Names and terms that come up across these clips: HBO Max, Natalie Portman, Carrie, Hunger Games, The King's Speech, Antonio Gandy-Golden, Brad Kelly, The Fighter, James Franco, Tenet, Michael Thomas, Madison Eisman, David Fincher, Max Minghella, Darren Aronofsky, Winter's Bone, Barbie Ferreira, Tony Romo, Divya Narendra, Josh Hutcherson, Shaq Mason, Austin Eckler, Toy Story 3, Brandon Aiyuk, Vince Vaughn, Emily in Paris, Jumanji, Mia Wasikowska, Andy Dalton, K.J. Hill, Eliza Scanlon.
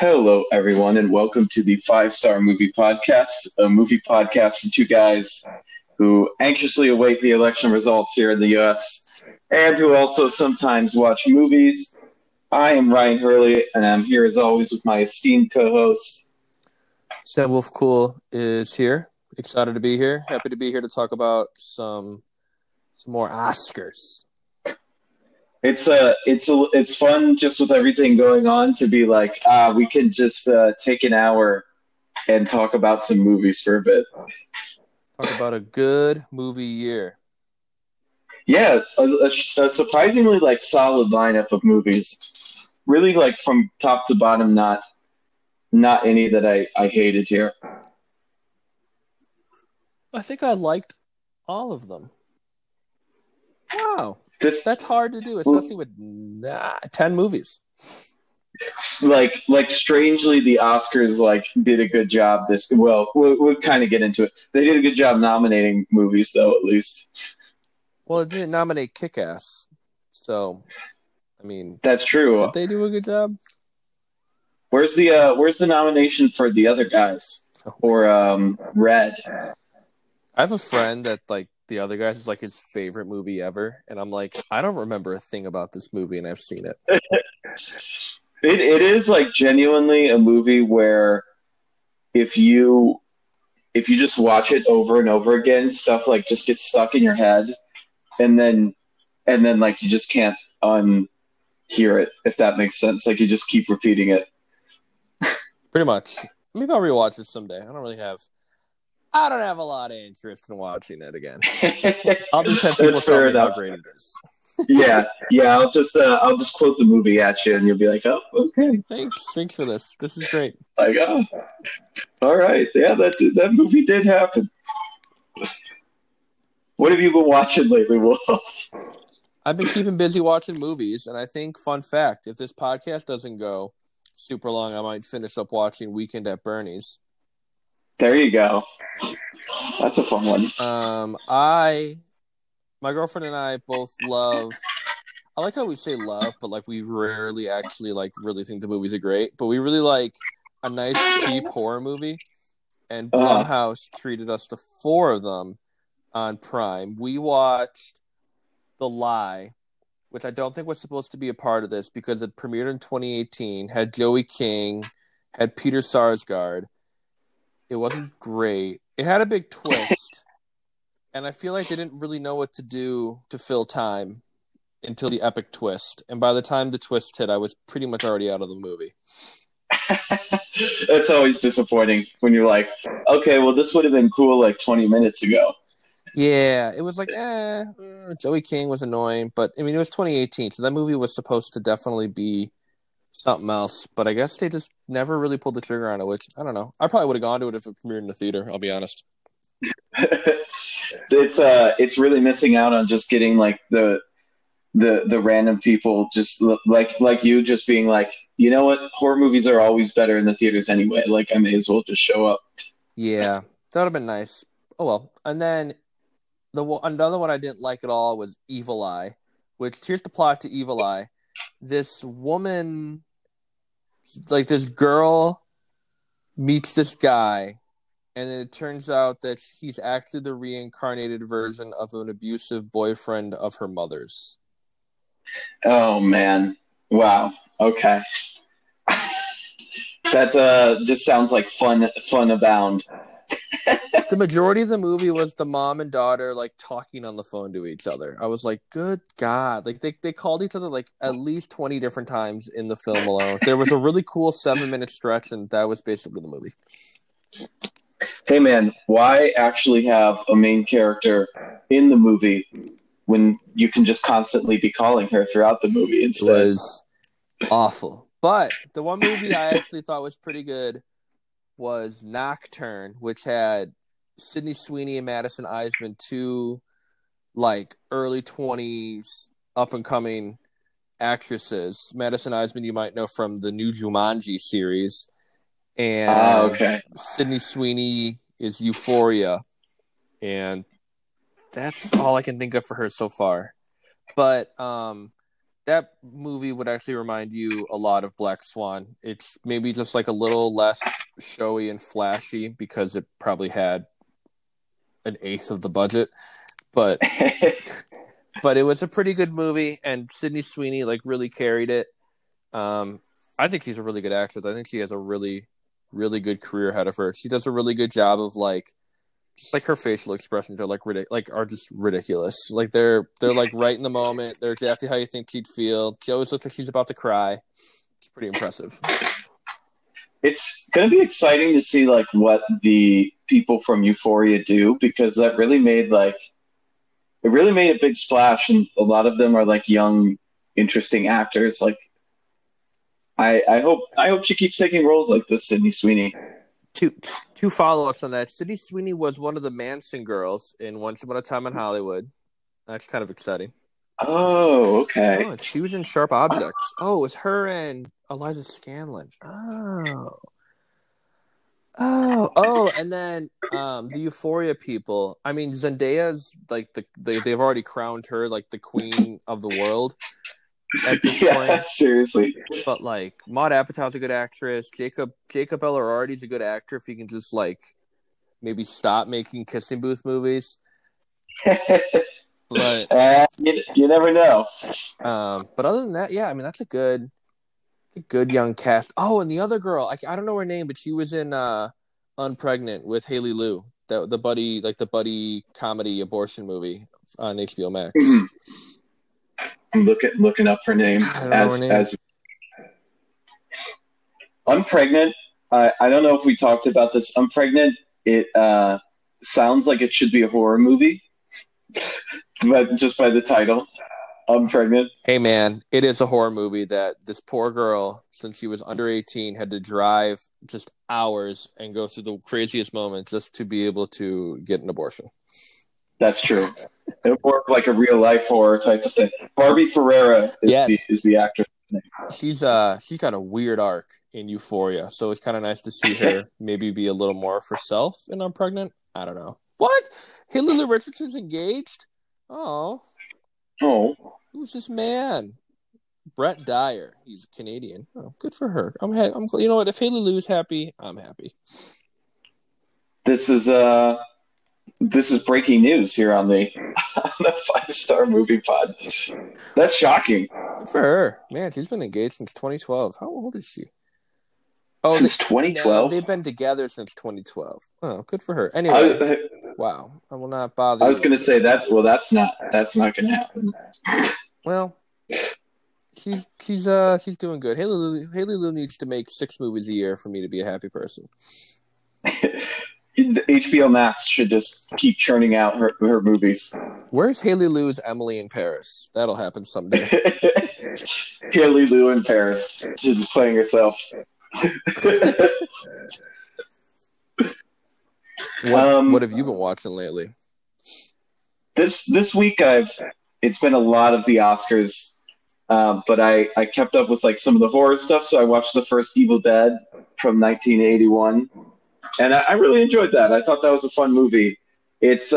Hello, everyone, and welcome to the 5-Star Movie Podcast, a movie podcast from two guys who anxiously await the election results here in the U.S. and who also sometimes watch movies. I am Ryan Hurley, and I'm here as always with my esteemed co-host. Sam Wolf Cool is here. Excited to be here. Happy to be here to talk about some more Oscars. It's fun just with everything going on to be like, we can just take an hour and talk about some movies for a bit. Talk about a good movie year. Yeah, a surprisingly solid lineup of movies. Really from top to bottom, not any that I hated here. I think I liked all of them. Wow. That's hard to do, especially with 10 movies. Strangely, the Oscars did a good job. We'll kind of get into it. They did a good job nominating movies, though, at least. Well, it didn't nominate Kick-Ass, so I mean that's true. Did they do a good job? Where's the nomination for the other guys or Red? I have a friend that The Other Guys is his favorite movie ever, and I'm I don't remember a thing about this movie, and I've seen it. It is genuinely a movie where if you just watch it over and over again, stuff just gets stuck in your head, and then you just can't unhear it, if that makes sense. You just keep repeating it. Pretty much. Maybe I'll rewatch it someday. I don't have a lot of interest in watching it again. I'll just have people tell me how great it is. Yeah. I'll just quote the movie at you, and you'll be like, "Oh, okay, thanks for this. This is great." All right, yeah, that movie did happen. What have you been watching lately, Wolf? I've been keeping busy watching movies, and I think, fun fact, if this podcast doesn't go super long, I might finish up watching Weekend at Bernie's. There you go. That's a fun one. My girlfriend and I both love. I like how we say love, but we rarely actually really think the movies are great. But we really like a nice cheap horror movie, and Blumhouse treated us to 4 of them on Prime. We watched The Lie, which I don't think was supposed to be a part of this because it premiered in 2018. Had Joey King, had Peter Sarsgaard. It wasn't great. It had a big twist, and I feel they didn't really know what to do to fill time until the epic twist. And by the time the twist hit, I was pretty much already out of the movie. That's always disappointing when you're like, okay, well, this would have been cool 20 minutes ago. Yeah, it was Joey King was annoying, but I mean, it was 2018, so that movie was supposed to definitely be something else, but I guess they just never really pulled the trigger on it, which I don't know. I probably would have gone to it if it premiered in the theater, I'll be honest. It's really missing out on just getting the random people just like you just being you know what, horror movies are always better in the theaters anyway. I may as well just show up. Yeah, that would have been nice. Oh well. And then another one I didn't like at all was Evil Eye, which here's the plot to Evil Eye. This woman, this girl meets this guy, and it turns out that he's actually the reincarnated version of an abusive boyfriend of her mother's. Oh, man. Wow. Okay. That just sounds like fun abound. The majority of the movie was the mom and daughter talking on the phone to each other. I was good God. They called each other at least 20 different times in the film alone. There was a really cool 7-minute stretch, and that was basically the movie. Hey man, why actually have a main character in the movie when you can just constantly be calling her throughout the movie instead? It was awful. But the one movie I actually thought was pretty good was Nocturne, which had Sydney Sweeney and Madison Eisman, two like early 20s up and coming actresses. Madison Eisman, you might know from the new Jumanji series, and Sydney Sweeney is Euphoria, and that's all I can think of for her so far. But that movie would actually remind you a lot of Black Swan. It's maybe just like a little less showy and flashy because it probably had an eighth of the budget, but but it was a pretty good movie, and Sydney Sweeney like really carried it. I think she's a really good actress. I think she has a really, really good career ahead of her. She does a really good job of like, just like her facial expressions are just ridiculous. Like they're like right in the moment. They're exactly how you think she'd feel. She always looks like she's about to cry. It's pretty impressive. It's going to be exciting to see like what the people from Euphoria do, because that really made a big splash, and a lot of them are like young, interesting actors. Like I hope she keeps taking roles like this, Sydney Sweeney. Two follow-ups on that. Sydney Sweeney was one of the Manson girls in Once Upon a Time in Hollywood. That's kind of exciting. Oh, okay. Oh, she was in Sharp Objects. Oh, it's her and Eliza Scanlon. Oh, and then the Euphoria people. I mean, Zendaya's like they've already crowned her like the queen of the world at this point. Seriously. But like Maude Apatow's a good actress. Jacob Elordi's a good actor if he can just like maybe stop making kissing booth movies. But you never know. But other than that, yeah, I mean that's a good young cast. Oh, and the other girl, I don't know her name, but she was in Unpregnant with Haley Lu, the buddy comedy abortion movie on HBO Max. I'm looking up her name. As Unpregnant. I don't know if we talked about this. Unpregnant. It sounds like it should be a horror movie, but just by the title, Unpregnant. Hey man, it is a horror movie that this poor girl, since she was under 18, had to drive just hours and go through the craziest moments just to be able to get an abortion. That's true. It worked like a real life horror type of thing. Barbie Ferreira is the actress. She's got a weird arc in Euphoria, so it's kind of nice to see her maybe be a little more of herself in Unpregnant. I don't know. What? Haley Richardson's engaged? Oh. Who's this man? Brett Dyer. He's Canadian. Oh, good for her. I'm you know what? If Haley Lou's happy, I'm happy. This is breaking news here on the 5-Star Movie Pod. That's shocking. Good for her. Man, she's been engaged since 2012. How old is she? Oh, since 2012? They've been together since 2012. Oh, good for her. Anyway, wow. I will not bother you. I was going to say, that's not going to happen. Well, she's doing good. Haley Lu needs to make 6 movies a year for me to be a happy person. The HBO Max should just keep churning out her movies. Where's Haley Lu's Emily in Paris? That'll happen someday. Haley Lu in Paris. She's playing herself. What have you been watching lately? This week, it's been a lot of the Oscars, but I kept up with like some of the horror stuff. So I watched the first Evil Dead from 1981. And I really enjoyed that. I thought that was a fun movie. It's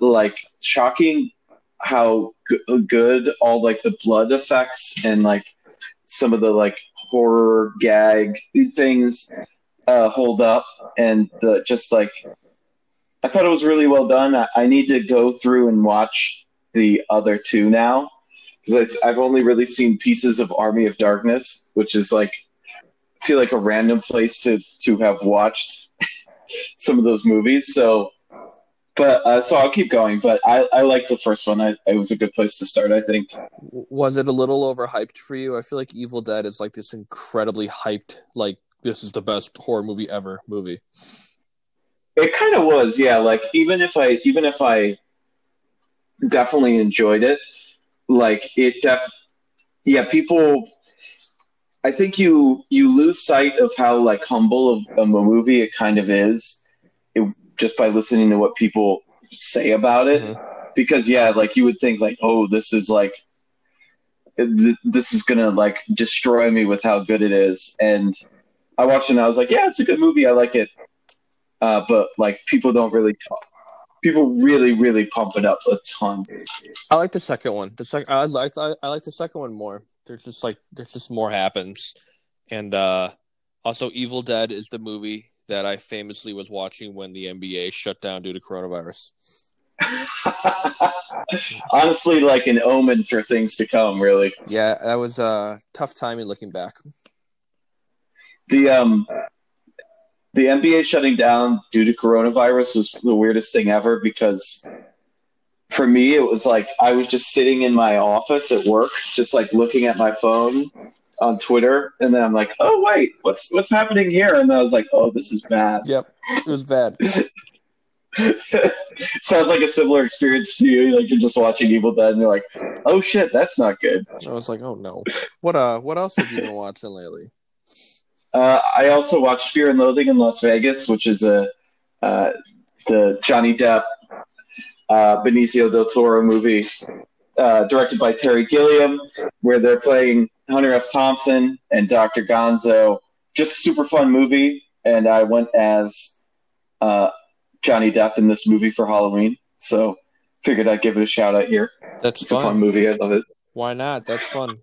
like shocking how good all like the blood effects and like some of the like horror gag things hold up, and just like I thought it was really well done. I need to go through and watch the other two now, because I've only really seen pieces of Army of Darkness, which is like I feel like a random place to have watched some of those movies, so I'll keep going. But I liked the first one. It was a good place to start, I think. Was it a little overhyped for you? I feel like Evil Dead is like this incredibly hyped, like this is the best horror movie ever. Movie. It kind of was, yeah. Like even if I definitely enjoyed it, like it people I think you lose sight of how like humble of a movie it kind of is, just by listening to what people say about it. Mm-hmm. Because yeah, like you would think like, oh, this is like this is gonna like destroy me with how good it is. And I watched it and I was like, yeah, it's a good movie. I like it. But like people don't really talk. People really, really pump it up a ton. I like the second one. I like the second one more. There's just more happens. And also Evil Dead is the movie that I famously was watching when the NBA shut down due to coronavirus. Honestly, like an omen for things to come, really. Yeah, that was tough timing looking back. The NBA shutting down due to coronavirus was the weirdest thing ever, because for me, it was like I was just sitting in my office at work, just like looking at my phone on Twitter. And then I'm like, oh, wait, what's happening here? And I was like, oh, this is bad. Yep, it was bad. Sounds like a similar experience to you. Like you're just watching Evil Dead and you're like, oh, shit, that's not good. I was like, oh, no. What else have you been watching lately? I also watched Fear and Loathing in Las Vegas, which is the Johnny Depp, Benicio del Toro movie directed by Terry Gilliam, where they're playing Hunter S. Thompson and Dr. Gonzo. Just a super fun movie, and I went as Johnny Depp in this movie for Halloween, so figured I'd give it a shout out here. It's fun. A fun movie. I love it. Why not? That's fun.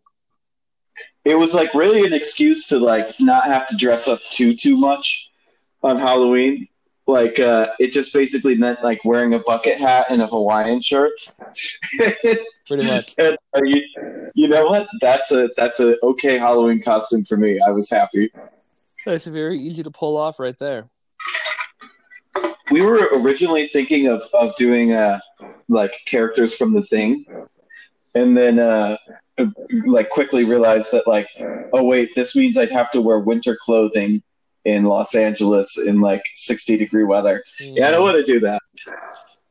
It was like really an excuse to like not have to dress up too much on Halloween. Like it just basically meant like wearing a bucket hat and a Hawaiian shirt. Pretty much. And you know what? That's a okay Halloween costume for me. I was happy. That's very easy to pull off right there. We were originally thinking of doing like characters from The Thing. And then like quickly realized that like, oh wait, this means I'd have to wear winter clothing in Los Angeles in like 60-degree weather. Mm. Yeah, I don't want to do that.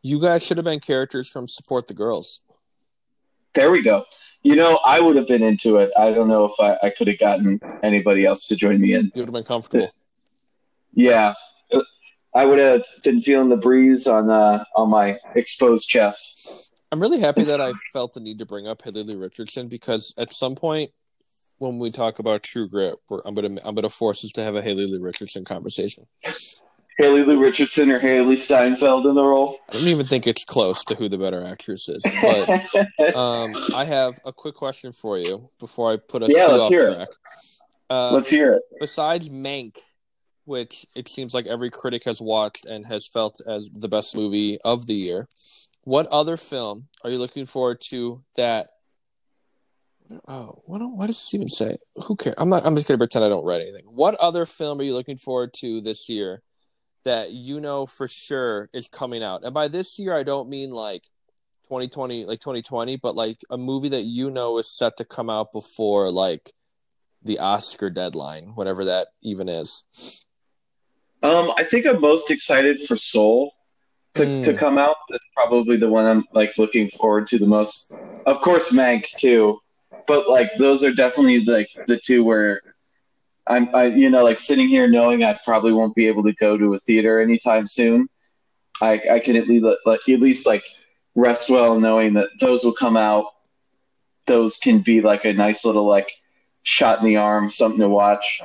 You guys should have been characters from Support the Girls. There we go. You know, I would have been into it. I don't know if I could have gotten anybody else to join me in. You would have been comfortable. Yeah. I would have been feeling the breeze on my exposed chest. I'm really happy that I felt the need to bring up Halili Richardson, because at some point when we talk about True Grit, I'm gonna force us to have a Halili Richardson conversation. Halili Richardson or Haley Steinfeld in the role? I don't even think it's close to who the better actress is. But I have a quick question for you before I put us off track. Let's hear it. Besides Mank, which it seems like every critic has watched and has felt as the best movie of the year, what other film are you looking forward to that? Oh, what does this even say? Who cares? I'm just going to pretend I don't read anything. What other film are you looking forward to this year that you know for sure is coming out? And by this year, I don't mean like 2020, but like a movie that you know is set to come out before like the Oscar deadline, whatever that even is. I think I'm most excited for Soul. To come out, that's probably the one I'm like looking forward to the most. Of course, Mank too, but like those are definitely like the two where I you know, like sitting here knowing I probably won't be able to go to a theater anytime soon. I can at least like rest well knowing that those will come out. Those can be like a nice little like shot in the arm, something to watch.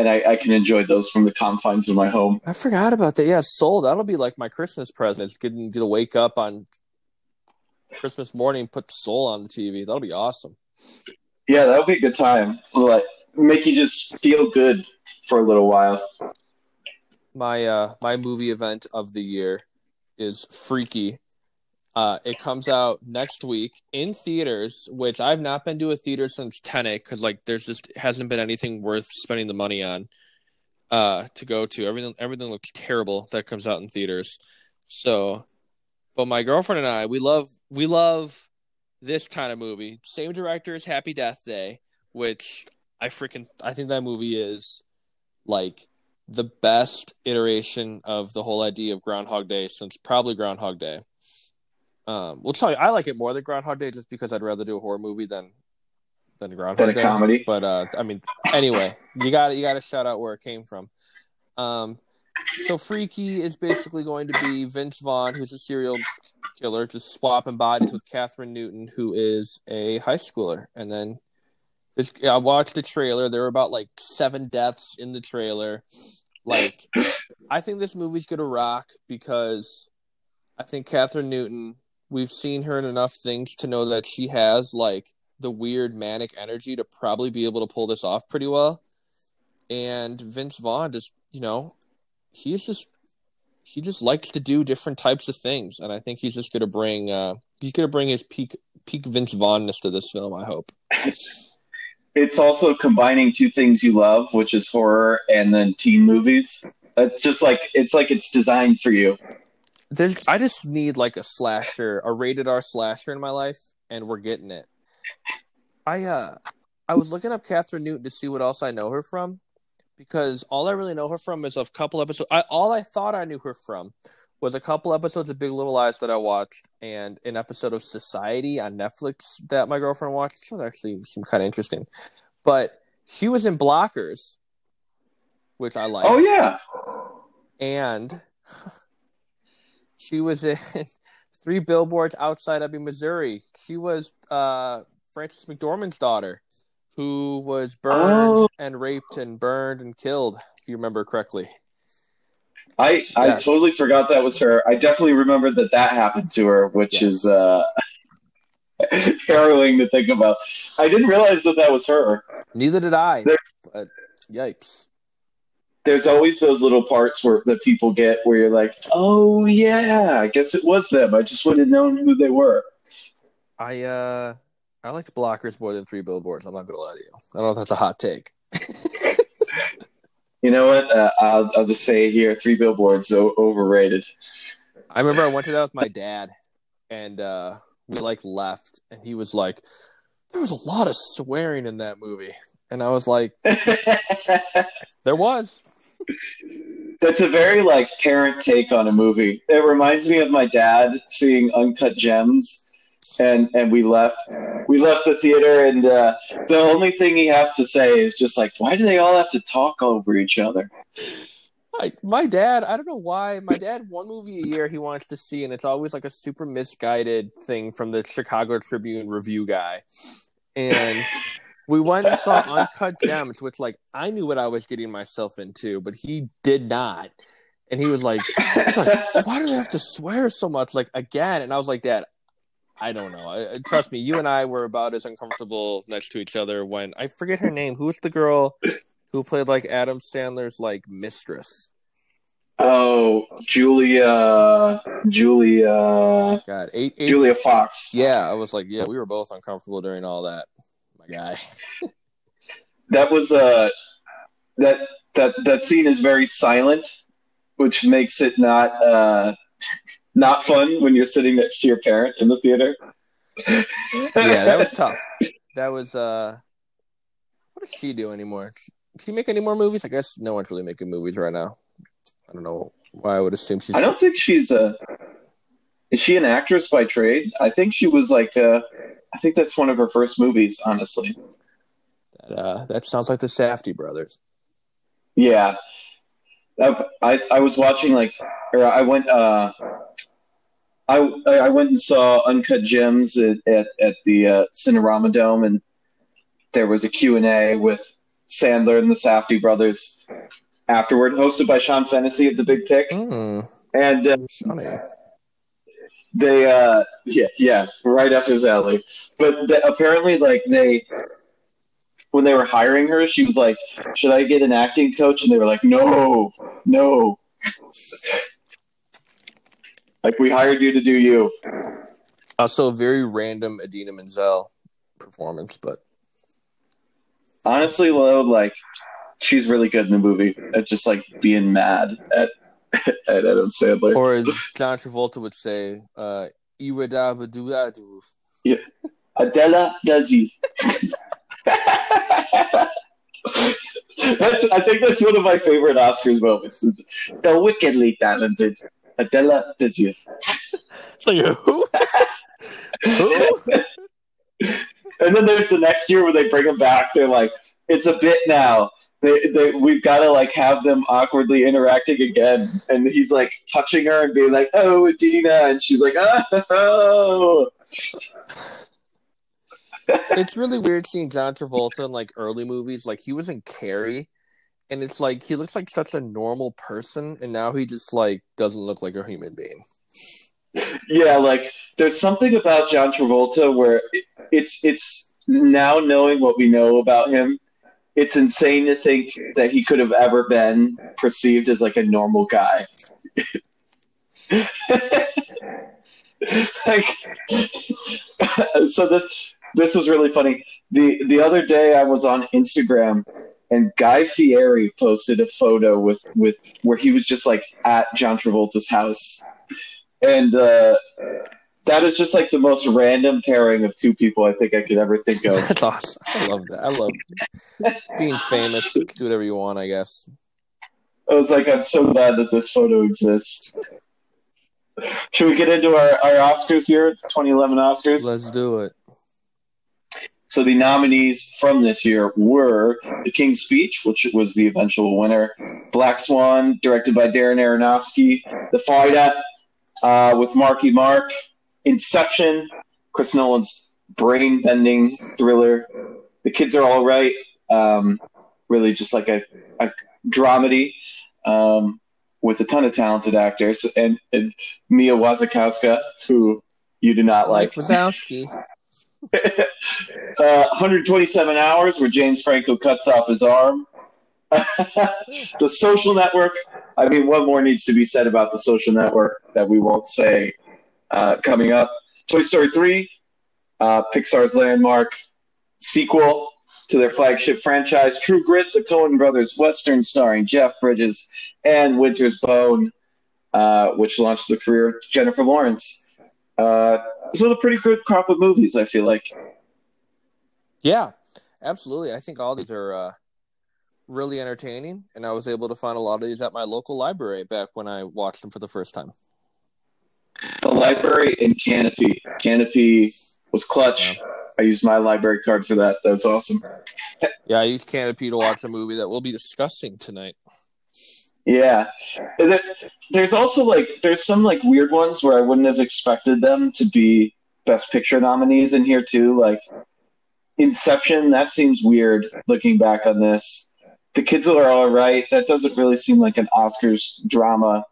And I can enjoy those from the confines of my home. I forgot about that. Yeah, Soul. That'll be like my Christmas present. It's getting to wake up on Christmas morning, put Soul on the TV. That'll be awesome. Yeah, that'll be a good time. Like, make you just feel good for a little while. My movie event of the year is Freaky. It comes out next week in theaters, which I've not been to a theater since Tenet, because like there's just hasn't been anything worth spending the money on to go to. Everything looks terrible that comes out in theaters. So, but my girlfriend and I, we love this kind of movie. Same director as Happy Death Day, which I think that movie is like the best iteration of the whole idea of Groundhog Day since probably Groundhog Day. Well, I like it more than Groundhog Day just because I'd rather do a horror movie than than Groundhog Day. Than a comedy. But, I mean, anyway, you got to shout out where it came from. So Freaky is basically going to be Vince Vaughn, who's a serial killer, just swapping bodies with Kathryn Newton, who is a high schooler. And then I watched the trailer. There were about, like, 7 deaths in the trailer. Like, I think this movie's going to rock because I think Kathryn Newton, we've seen her in enough things to know that she has, like, the weird manic energy to probably be able to pull this off pretty well. And Vince Vaughn just, you know, he just likes to do different types of things, and I think he's just going to bring his peak Vince Vaughnness to this film, I hope. It's also combining 2 things you love, which is horror and then teen movies. That's just like it's designed for you. I just need like a slasher, a rated R slasher in my life, and we're getting it. I was looking up Kathryn Newton to see what else I know her from, because all I really know her from is a couple episodes. All I thought I knew her from was a couple episodes of Big Little Lies that I watched, and an episode of Society on Netflix that my girlfriend watched, which was actually some kind of interesting. But she was in Blockers, which I like. Oh, yeah. And she was in 3 Billboards Outside Ebbing, Missouri. She was Frances McDormand's daughter, who was burned and raped and burned and killed, if you remember correctly. I totally forgot that was her. I definitely remembered that happened to her, which is harrowing to think about. I didn't realize that was her. Neither did I. Yikes. There's always those little parts that people get where you're like, oh, yeah, I guess it was them. I just wouldn't have known who they were. I liked Blockers more than 3 Billboards. I'm not going to lie to you. I don't know if that's a hot take. You know what? I'll just say it here. 3 Billboards, overrated. I remember I went to that with my dad, and we left, and he was like, there was a lot of swearing in that movie. And I was like, there was. That's a very parent take on a movie. It reminds me of my dad seeing Uncut Gems. And we left the theater, and the only thing he has to say is just why do they all have to talk over each other? My dad, I don't know why. My dad, one movie a year he wants to see, and it's always a super misguided thing from the Chicago Tribune review guy. And we went and saw Uncut Gems, which I knew what I was getting myself into, but he did not. And he was why do they have to swear so much? Again, and I was like, Dad, I don't know. Trust me, you and I were about as uncomfortable next to each other when I forget her name. Who was the girl who played Adam Sandler's mistress? Oh, Julia. God, Julia Fox. Yeah, I was we were both uncomfortable during all that. My guy. That was that scene is very silent, which makes it not fun when you're sitting next to your parent in the theater. Yeah, that was tough. That was, what does she do anymore? Does she make any more movies? I guess no one's really making movies right now. I don't know why I would assume she's... I don't think she's is she an actress by trade? I think she was I think that's one of her first movies, honestly. That sounds like the Safdie brothers. Yeah. I was watching I went and saw Uncut Gems at the Cinerama Dome, and there was a Q&A with Sandler and the Safdie brothers afterward, hosted by Sean Fennessy of The Big Pick. Mm. And they, right up his alley. But apparently, when they were hiring her, she was like, should I get an acting coach? And they were like, no. We hired you to do you. Also, a very random Idina Menzel performance, but honestly, though, she's really good in the movie at just being mad at Adam Sandler, or as John Travolta would say, "Iwadabadubadu." Yeah, Adela Dazzy. I think that's one of my favorite Oscars moments. The wickedly talented Adela Dizzy. Who? And then there's the next year where they bring him back. They're like, it's a bit now. We've got to like have them awkwardly interacting again. And he's like touching her and being like, oh, Adina. And she's like, oh. It's really weird seeing John Travolta in like early movies. Like he was in Carrie. And it's like he looks like such a normal person, and now he just like doesn't look like a human being. Yeah, like there's something about John Travolta where it's now knowing what we know about him, it's insane to think that he could have ever been perceived as like a normal guy. Like, so this was really funny. The other day I was on Instagram. And Guy Fieri posted a photo with where he was just like at John Travolta's house. And that is just like the most random pairing of two people I think I could ever think of. That's awesome. I love that. I love being famous. Do whatever you want, I guess. I was like, I'm so glad that this photo exists. Should we get into our Oscars here? It's 2011 Oscars. Let's do it. So the nominees from this year were The King's Speech, which was the eventual winner, Black Swan, directed by Darren Aronofsky, The Fighter with Marky Mark, Inception, Chris Nolan's brain-bending thriller, The Kids Are All Right, really just like a dramedy with a ton of talented actors, and Mia Wasikowska, who you do not like. Wazowski. 127 Hours, where James Franco cuts off his arm. The Social Network. I mean, what more needs to be said about The Social Network that we won't say coming up? Toy Story 3, Pixar's landmark sequel to their flagship franchise. True Grit, the Coen Brothers Western starring Jeff Bridges, and Winter's Bone, which launched the career of Jennifer Lawrence. So a pretty good crop of movies, I feel like. Yeah, absolutely. I think all these are really entertaining, and I was able to find a lot of these at my local library back when I watched them for the first time. The library in Canopy. Canopy was clutch. Yeah. I used my library card for that. That was awesome. Yeah, I used Canopy to watch a movie that we'll be discussing tonight. Yeah, there's also like there's some like weird ones where I wouldn't have expected them to be Best Picture nominees in here too. Like Inception, that seems weird looking back on this. The Kids Are All Right, that doesn't really seem like an Oscars drama.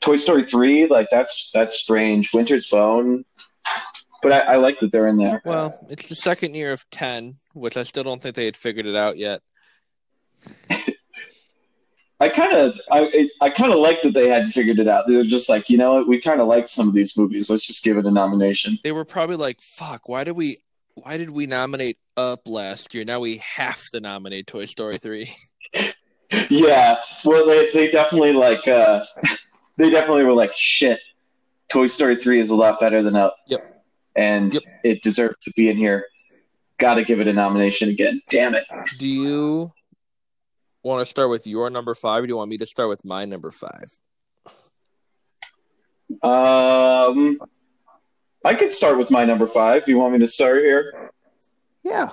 Toy Story 3, like that's strange. Winter's Bone, but I like that they're in there. Well, it's the second year of 10, which I still don't think they had figured it out yet. I kind of liked that they hadn't figured it out. They were just like, you know what, we kind of like some of these movies. Let's just give it a nomination. They were probably like, fuck, why did we nominate Up last year? Now we have to nominate Toy Story 3. Yeah. Well, they definitely like they definitely were like, shit, Toy Story 3 is a lot better than Up. Yep. And it deserved to be in here. Gotta give it a nomination again. Damn it. Do you want to start with your number 5, or do you want me to start with my number 5? I could start with my number 5. You want me to start here? Yeah.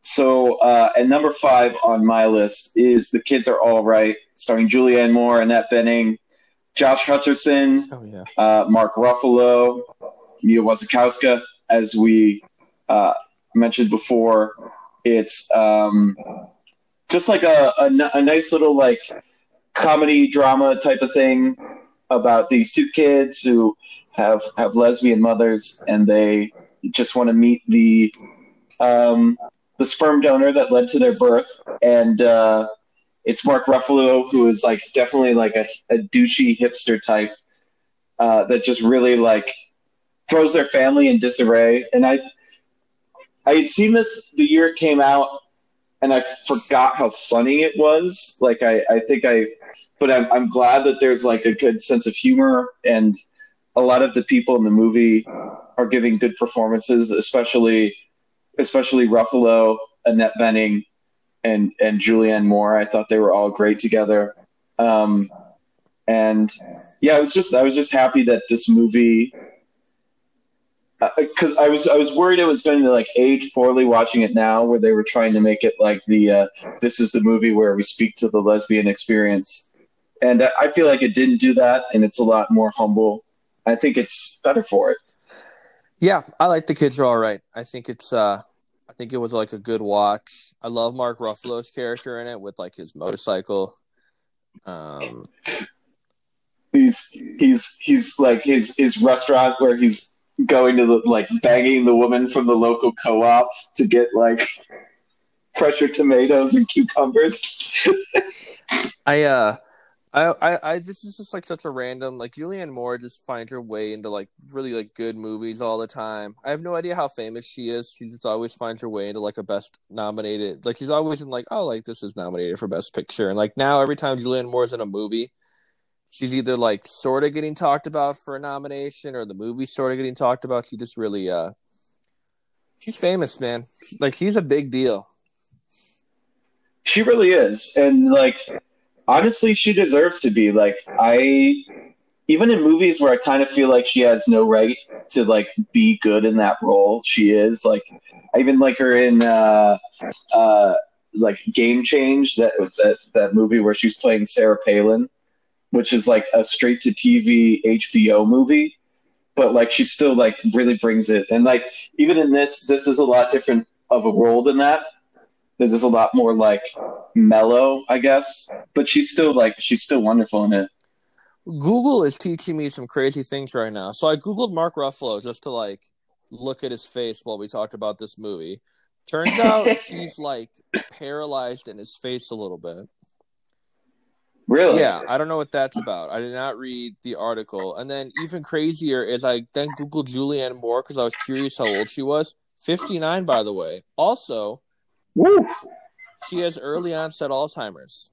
So, at number 5 on my list is The Kids Are All Right, starring Julianne Moore, Annette Bening, Josh Hutcherson, Mark Ruffalo, Mia Wasikowska. As we mentioned before, it's just like a nice little like comedy drama type of thing about these two kids who have lesbian mothers, and they just want to meet the sperm donor that led to their birth. And it's Mark Ruffalo, who is like definitely like a douchey hipster type that just really like throws their family in disarray. And I had seen this the year it came out, and I forgot how funny it was. Like I'm glad that there's like a good sense of humor, and a lot of the people in the movie are giving good performances, especially Ruffalo, Annette Bening, and Julianne Moore. I thought they were all great together. And yeah, I was just happy that this movie Because I was worried it was going to like age poorly watching it now, where they were trying to make it like the this is the movie where we speak to the lesbian experience, and I feel like it didn't do that, and it's a lot more humble. I think it's better for it. Yeah, I like The Kids Are All Right. I think it's I think it was like a good watch. I love Mark Ruffalo's character in it with like his motorcycle. He's like his restaurant where he's going to the, like banging the woman from the local co-op to get like fresher tomatoes and cucumbers. I this is just like such a random, like Julianne Moore just finds her way into like really like good movies all the time. I have no idea how famous she is. She just always finds her way into like a best nominated, like she's always in like, oh, like this is nominated for best picture. And like now every time Julianne Moore's in a movie, she's either like sort of getting talked about for a nomination or the movie sort of getting talked about. She just really, she's famous, man. Like she's a big deal. She really is. And like, honestly, she deserves to be. Like even in movies where I kind of feel like she has no right to like be good in that role, she is. Like I even like her in, like Game Change, that movie where she's playing Sarah Palin, which is like a straight to TV HBO movie, but like she still like really brings it. And like even in this is a lot different of a role than that. This is a lot more like mellow, I guess, but she's still wonderful in it. Google is teaching me some crazy things right now. So I Googled Mark Ruffalo just to like look at his face while we talked about this movie. Turns out he's like paralyzed in his face a little bit. Really? Yeah, I don't know what that's about. I did not read the article. And then even crazier is I then Googled Julianne Moore because I was curious how old she was. 59, by the way. Also, woo, she has early onset Alzheimer's.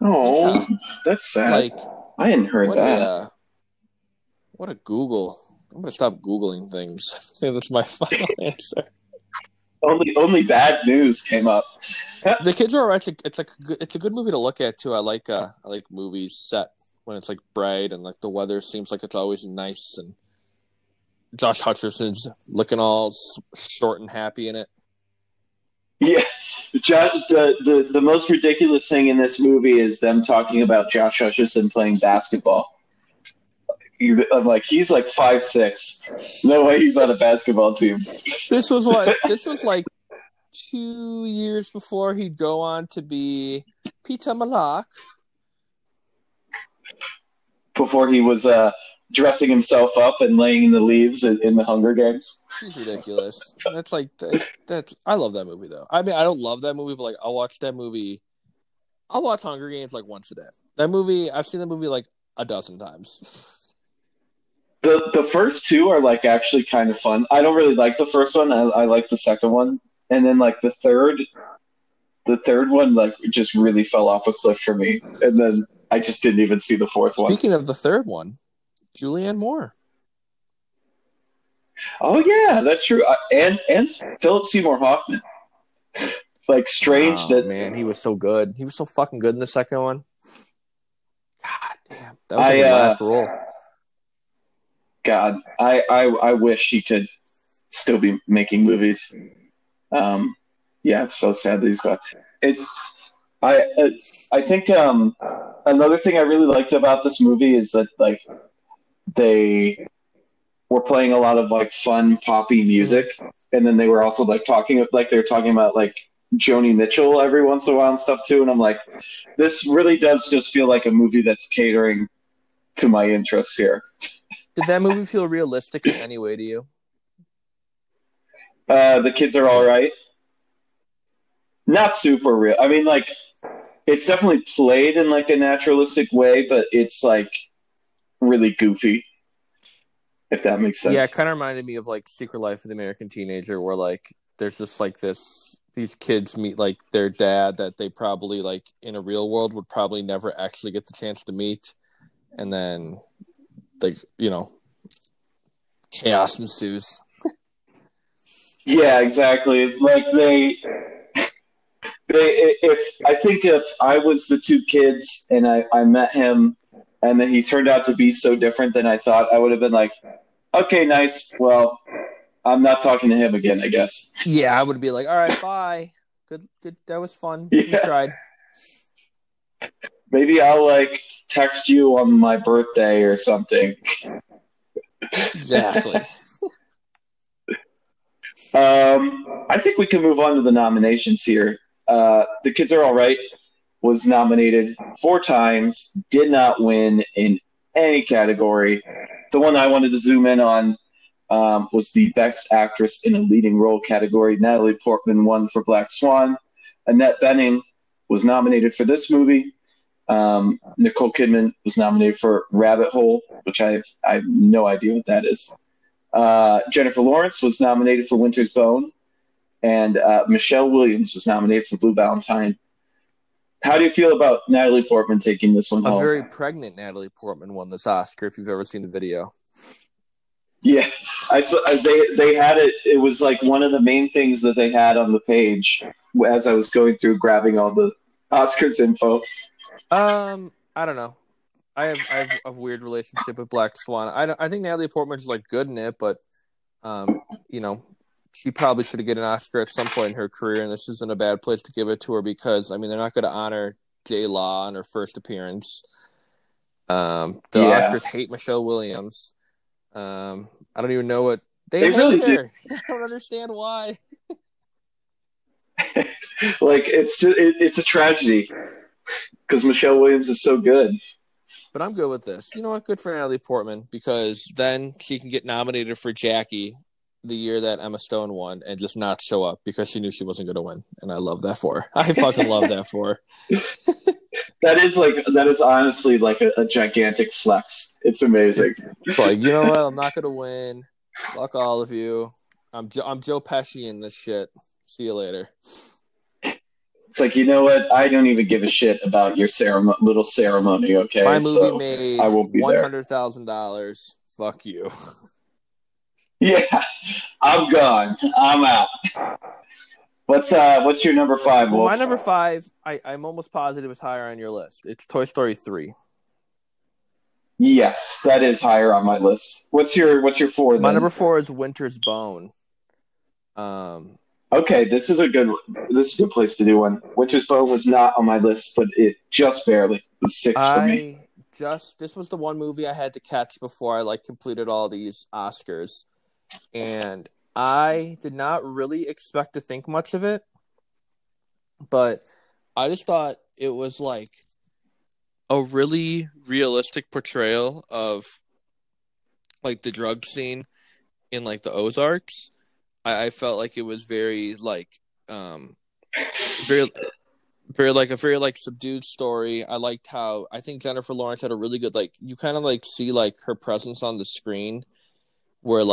Oh, yeah. That's sad. Like, I hadn't heard that. What a Google. I'm going to stop Googling things. I think that's my final answer. Only bad news came up. The Kids Are Actually. It's a good movie to look at too. I like movies set when it's like bright and like the weather seems like it's always nice and Josh Hutcherson's looking all short and happy in it. Yeah, the most ridiculous thing in this movie is them talking about Josh Hutcherson playing basketball. I'm like, he's like 5'6". No way he's on a basketball team. This was like 2 years before he'd go on to be Peter Malak. Before he was dressing himself up and laying in the leaves in the Hunger Games. He's ridiculous. That's I love that movie though. I mean, I don't love that movie, but like I'll watch that movie. I'll watch Hunger Games like once a day. That movie, I've seen that movie like a dozen times. The first two are like actually kind of fun. I don't really like the first one. I like the second one, and then like the third one like just really fell off a cliff for me. And then I just didn't even see the fourth one. Speaking of the third one, Julianne Moore. Oh yeah, that's true. And Philip Seymour Hoffman. Like strange that man, he was so good. He was so fucking good in the second one. God damn, that was his last role. God, I wish he could still be making movies. Yeah, it's so sad that he's gone. I think another thing I really liked about this movie is that like they were playing a lot of like fun poppy music, and then they were also like talking about like Joni Mitchell every once in a while and stuff too. And I'm like, this really does just feel like a movie that's catering to my interests here. Did that movie feel realistic in any way to you? The Kids Are All Right. Not super real. I mean, like, it's definitely played in, like, a naturalistic way, but it's, like, really goofy, if that makes sense. Yeah, it kind of reminded me of, like, Secret Life of the American Teenager, where, like, there's just, like, these kids meet, like, their dad that they probably, like, in a real world would probably never actually get the chance to meet. And then, like, you know, chaos ensues. Yeah, exactly. Like if I was the two kids and I met him and then he turned out to be so different than I thought, I would have been like, okay, nice. Well, I'm not talking to him again, I guess. Yeah, I would be like, all right, bye. Good. That was fun. Yeah. You tried. Maybe I'll text you on my birthday or something. Exactly. I think we can move on to the nominations here. The Kids Are All Right was nominated 4 times, did not win in any category. The one I wanted to zoom in on was the Best Actress in a Leading Role category. Natalie Portman won for Black Swan. Annette Bening was nominated for this movie. Nicole Kidman was nominated for Rabbit Hole, which I have no idea what that is. Jennifer Lawrence was nominated for Winter's Bone, and Michelle Williams was nominated for Blue Valentine. How do you feel about Natalie Portman taking this one home? A very pregnant Natalie Portman won this Oscar, if you've ever seen the video. Yeah, I saw, they had it. It was one of the main things that they had on the page as I was going through grabbing all the Oscars info. I don't know. I have a weird relationship with Black Swan. I think Natalie Portman's good in it, but she probably should get an Oscar at some point in her career, and this isn't a bad place to give it to her because they're not going to honor J. Law in her first appearance. Oscars hate Michelle Williams. I don't even know what they really do. I don't understand why. It's a tragedy because Michelle Williams is so good. But I'm good with this. You know what? Good for Natalie Portman, because then she can get nominated for Jackie the year that Emma Stone won and just not show up because she knew she wasn't going to win. And I love that for her. I fucking love that for her. That is honestly a gigantic flex. It's amazing. It's you know what? I'm not going to win. Fuck all of you. I'm Joe Pesci in this shit. See you later. It's you know what? I don't even give a shit about your little ceremony, okay? My movie made $100,000. Fuck you. Yeah, I'm gone. I'm out. What's your number 5, Wolf? My number 5, I'm almost positive is higher on your list. It's Toy Story 3. Yes, that is higher on my list. What's your 4? My number 4 is Winter's Bone. Okay, this is a good place to do one. Winter's Bone was not on my list, but it just barely was 6 for me. This was the one movie I had to catch before I completed all these Oscars. And I did not really expect to think much of it, but I just thought it was a really realistic portrayal of the drug scene in the Ozarks. I felt it was very very subdued story. I liked how I think Jennifer Lawrence had a really good you kind of see her presence on the screen where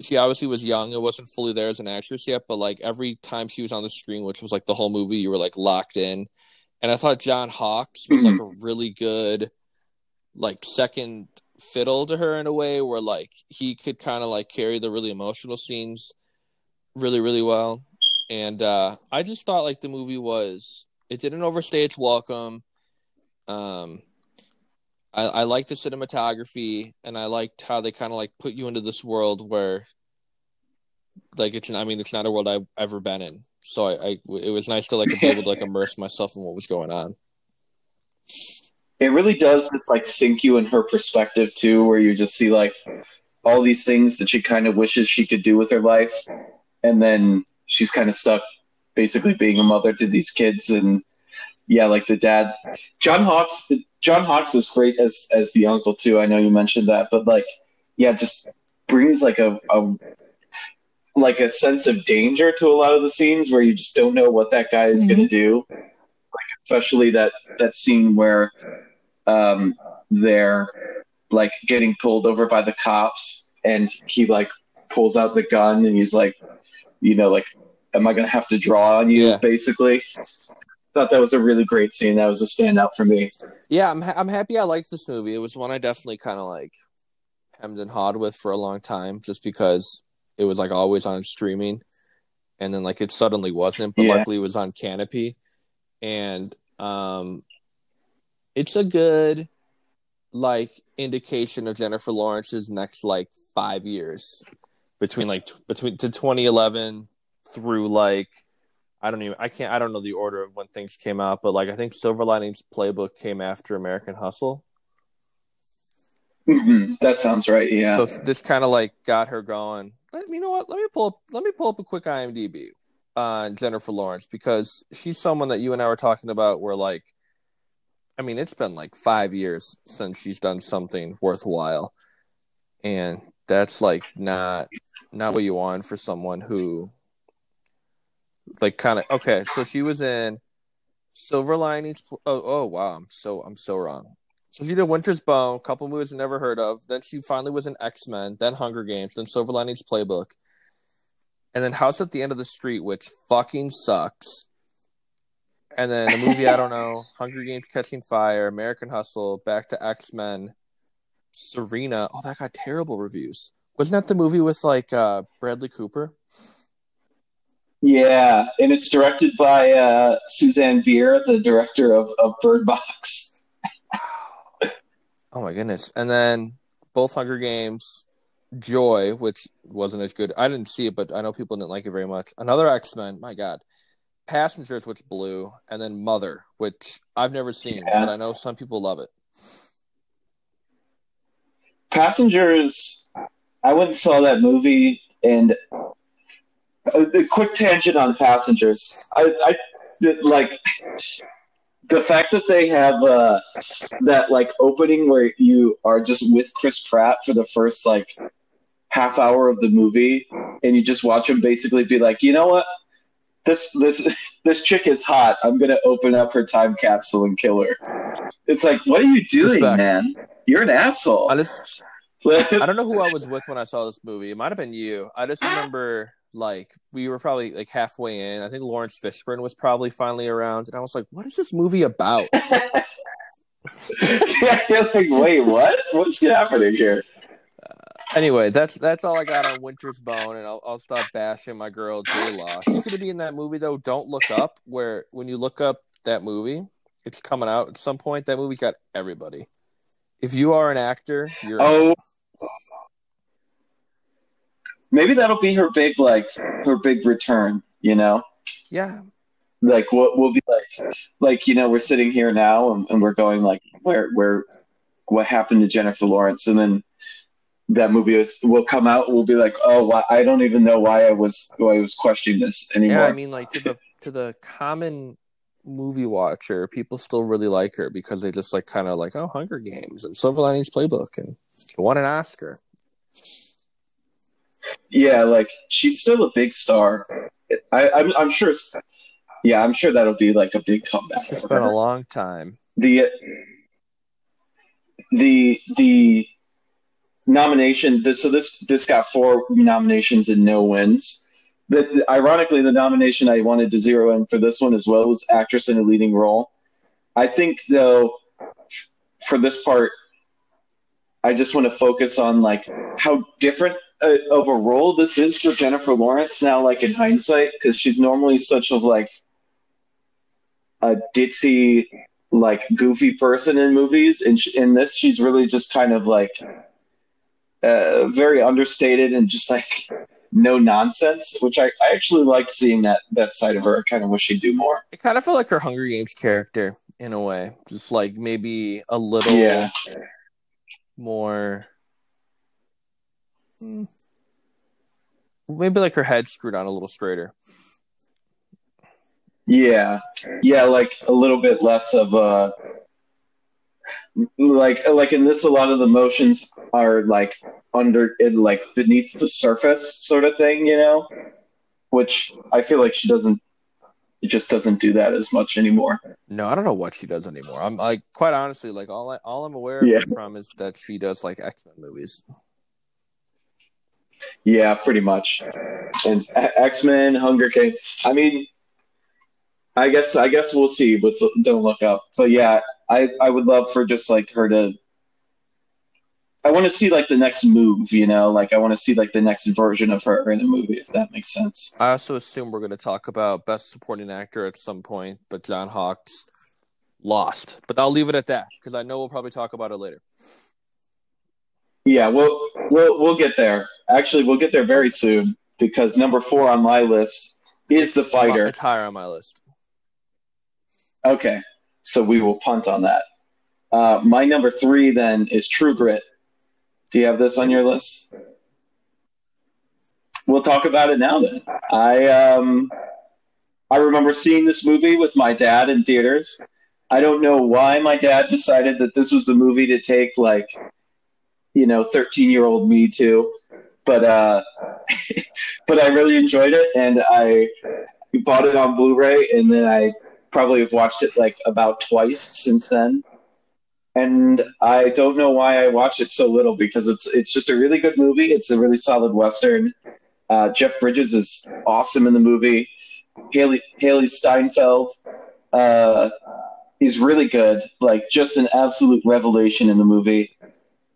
she obviously was young and wasn't fully there as an actress yet, but every time she was on the screen, which was the whole movie, you were locked in. And I thought John Hawkes was a really good second fiddle to her in a way where he could kind of carry the really emotional scenes really, really well. And I just thought the movie it didn't overstay its welcome. I liked the cinematography, and I liked how they kind of put you into this world where it's not a world I've ever been in. So it was nice to be able to immerse myself in what was going on. It really does sink you in her perspective too, where you just see all these things that she kind of wishes she could do with her life, and then she's kind of stuck basically being a mother to these kids. And yeah, the dad, John Hawkes was great as the uncle too. I know you mentioned that, but just brings a sense of danger to a lot of the scenes where you just don't know what that guy is going to do. Especially that scene where they're getting pulled over by the cops, and he pulls out the gun, and he's am I gonna have to draw on you? Yeah. Basically, thought that was a really great scene. That was a standout for me. Yeah, I'm happy I liked this movie. It was one I definitely kind of hemmed and hawed with for a long time, just because it was always on streaming, and then it suddenly wasn't. But luckily, it was on Canopy, and it's a good indication of Jennifer Lawrence's next 5 years between 2011 through I don't know the order of when things came out, but I think Silver Linings Playbook came after American Hustle. Mm-hmm. That sounds right. Yeah. So this kind of got her going. You know what? Let me pull up a quick IMDb on Jennifer Lawrence, because she's someone that you and I were talking about where it's been 5 years since she's done something worthwhile. And that's not what you want for someone who okay. So she was in Silver Linings. Oh wow. I'm so wrong. So she did Winter's Bone, a couple movies I never heard of. Then she finally was in X-Men, then Hunger Games, then Silver Linings Playbook. And then House at the End of the Street, which fucking sucks. And then a movie, I don't know, Hunger Games, Catching Fire, American Hustle, back to X-Men, Serena. Oh, that got terrible reviews. Wasn't that the movie with Bradley Cooper? Yeah, and it's directed by Suzanne Bier, the director of Bird Box. Oh my goodness. And then both Hunger Games, Joy, which wasn't as good. I didn't see it, but I know people didn't like it very much. Another X-Men, my God. Passengers, which blew. And then Mother, which I've never seen, but I know some people love it. Passengers, I went and saw that movie, and the quick tangent on Passengers. I did the fact that they have that opening where you are just with Chris Pratt for the first half hour of the movie, and you just watch him basically be like, you know what, this chick is hot. I'm gonna open up her time capsule and kill her. It's like, what are you doing, man? You're an asshole. I don't know who I was with when I saw this movie. It might have been you. I just remember. We were probably halfway in. I think Lawrence Fishburne was probably finally around, and I was like, "What is this movie about?" Yeah, you're "Wait, what? What's happening here?" Anyway, that's all I got on Winter's Bone, and I'll stop bashing my girl J Law. She's gonna be in that movie though. Don't Look Up. Where when you look up that movie, it's coming out at some point. That movie's got everybody. If you are an actor, you're maybe that'll be her big, her big return, you know? Yeah. We'll be we're sitting here now and we're going, where what happened to Jennifer Lawrence? And then that movie will come out and we'll be like, oh, I don't even know why I was questioning this anymore. Yeah, I mean, to the common movie watcher, people still really like her because they just, Hunger Games and Silver Linings Playbook and won an Oscar. Yeah, she's still a big star. I'm sure. Yeah, I'm sure that'll be a big comeback. It's been a long time. The nomination. This got 4 nominations and no wins. Ironically, the nomination I wanted to zero in for this one as well was actress in a leading role. I think though, for this part, I just want to focus on how different of a role this is for Jennifer Lawrence now, in hindsight, because she's normally such a ditzy, goofy person in movies, and in this, she's really just kind of very understated and just no nonsense, which I actually like seeing that side of her. I kind of wish she'd do more. It kind of felt like her Hunger Games character in a way, just maybe a little more. Maybe her head screwed on a little straighter. Yeah, a little bit less of a in this, a lot of the motions are under and beneath the surface sort of thing, you know, which I feel she doesn't. It just doesn't do that as much anymore. No, I don't know what she does anymore. I'm quite honestly, all I'm aware of her from is that she does X-Men movies. Yeah, pretty much. And X-Men, Hunger Games. I mean, I guess we'll see with Don't Look Up. But yeah, I would love for just her to. I want to see the next move, you know. I want to see the next version of her in a movie, if that makes sense. I also assume we're going to talk about Best Supporting Actor at some point, but John Hawkes lost. But I'll leave it at that because I know we'll probably talk about it later. Yeah, we'll get there. Actually, we'll get there very soon because number 4 on my list is The Fighter. It's higher on my list. Okay, so we will punt on that. My number 3 then is True Grit. Do you have this on your list? We'll talk about it now then. I remember seeing this movie with my dad in theaters. I don't know why my dad decided that this was the movie to take, like, 13-year-old me to, but I really enjoyed it, and I bought it on Blu-ray, and then I probably have watched it, about twice since then. And I don't know why I watch it so little, because it's just a really good movie. It's a really solid Western. Jeff Bridges is awesome in the movie. Haley Steinfeld is really good. Just an absolute revelation in the movie.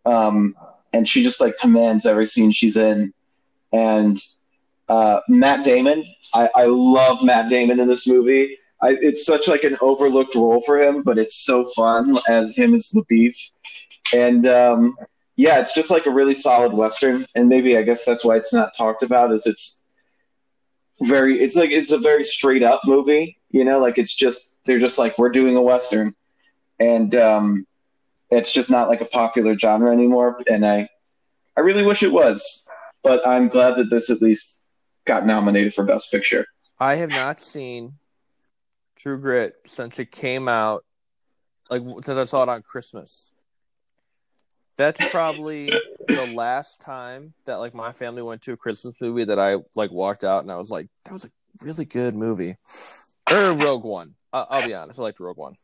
And she just, commands every scene she's in. And Matt Damon. I love Matt Damon in this movie. It's such an overlooked role for him, but it's so fun as him as the Beef. And it's just a really solid Western. And maybe I guess that's why it's not talked about is it's a very straight up movie, we're doing a Western, and it's just not a popular genre anymore. And I really wish it was, but I'm glad that this at least got nominated for Best Picture. I have not seen True Grit since it came out, since I saw it on Christmas. That's probably the last time that my family went to a Christmas movie that I walked out and I was like, that was a really good movie. Or Rogue One. I'll be honest, I liked Rogue One.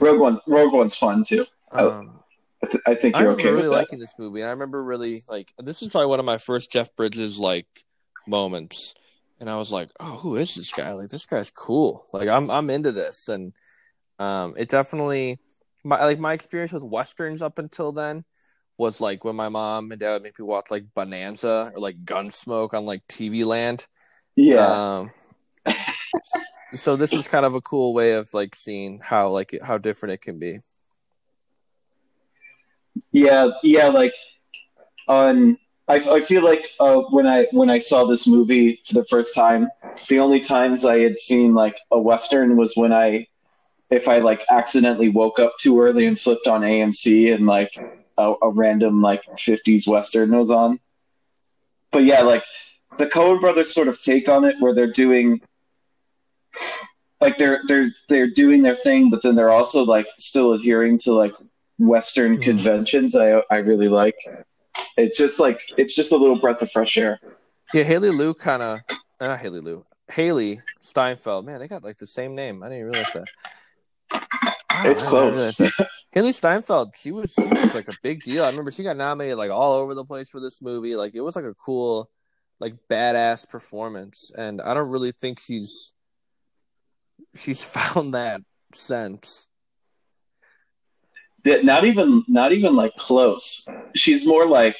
Rogue One's fun too. I think you're okay with that. I remember really liking this movie, and I remember really this is probably one of my first Jeff Bridges moments. And I was like, "Oh, who is this guy? This guy's cool. I'm into this." And it definitely my experience with Westerns up until then was when my mom and dad would make me watch Bonanza or Gunsmoke on TV Land. Yeah. So this is kind of a cool way of seeing how how different it can be. Yeah. I feel when I saw this movie for the first time, the only times I had seen a Western was when if I accidentally woke up too early and flipped on AMC and a random 50s Western was on. But yeah, the Coen Brothers sort of take on it where they're doing they're doing their thing, but then they're also still adhering to Western conventions. I really like. It's just it's just a little breath of fresh air. Yeah, Haley Steinfeld. Man, they got the same name. I didn't realize that. It's close. Haley Steinfeld. She was a big deal. I remember she got nominated all over the place for this movie. It was a cool, badass performance. And I don't really think she's found that since. Not even close. She's more I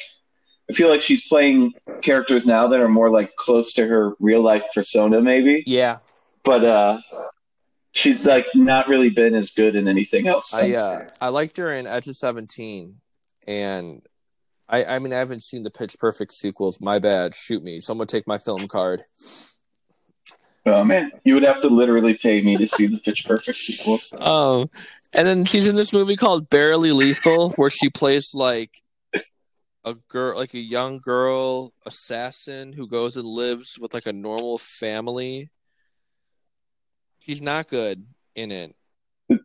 feel she's playing characters now that are more close to her real life persona, maybe. Yeah. But she's not really been as good in anything else since. I liked her in Edge of 17, and I mean I haven't seen the Pitch Perfect sequels. My bad. Shoot me. Someone take my film card. Oh man, you would have to literally pay me to see the Pitch Perfect sequels. And then she's in this movie called Barely Lethal, where she plays a girl, a young girl assassin who goes and lives with a normal family. She's not good in it. It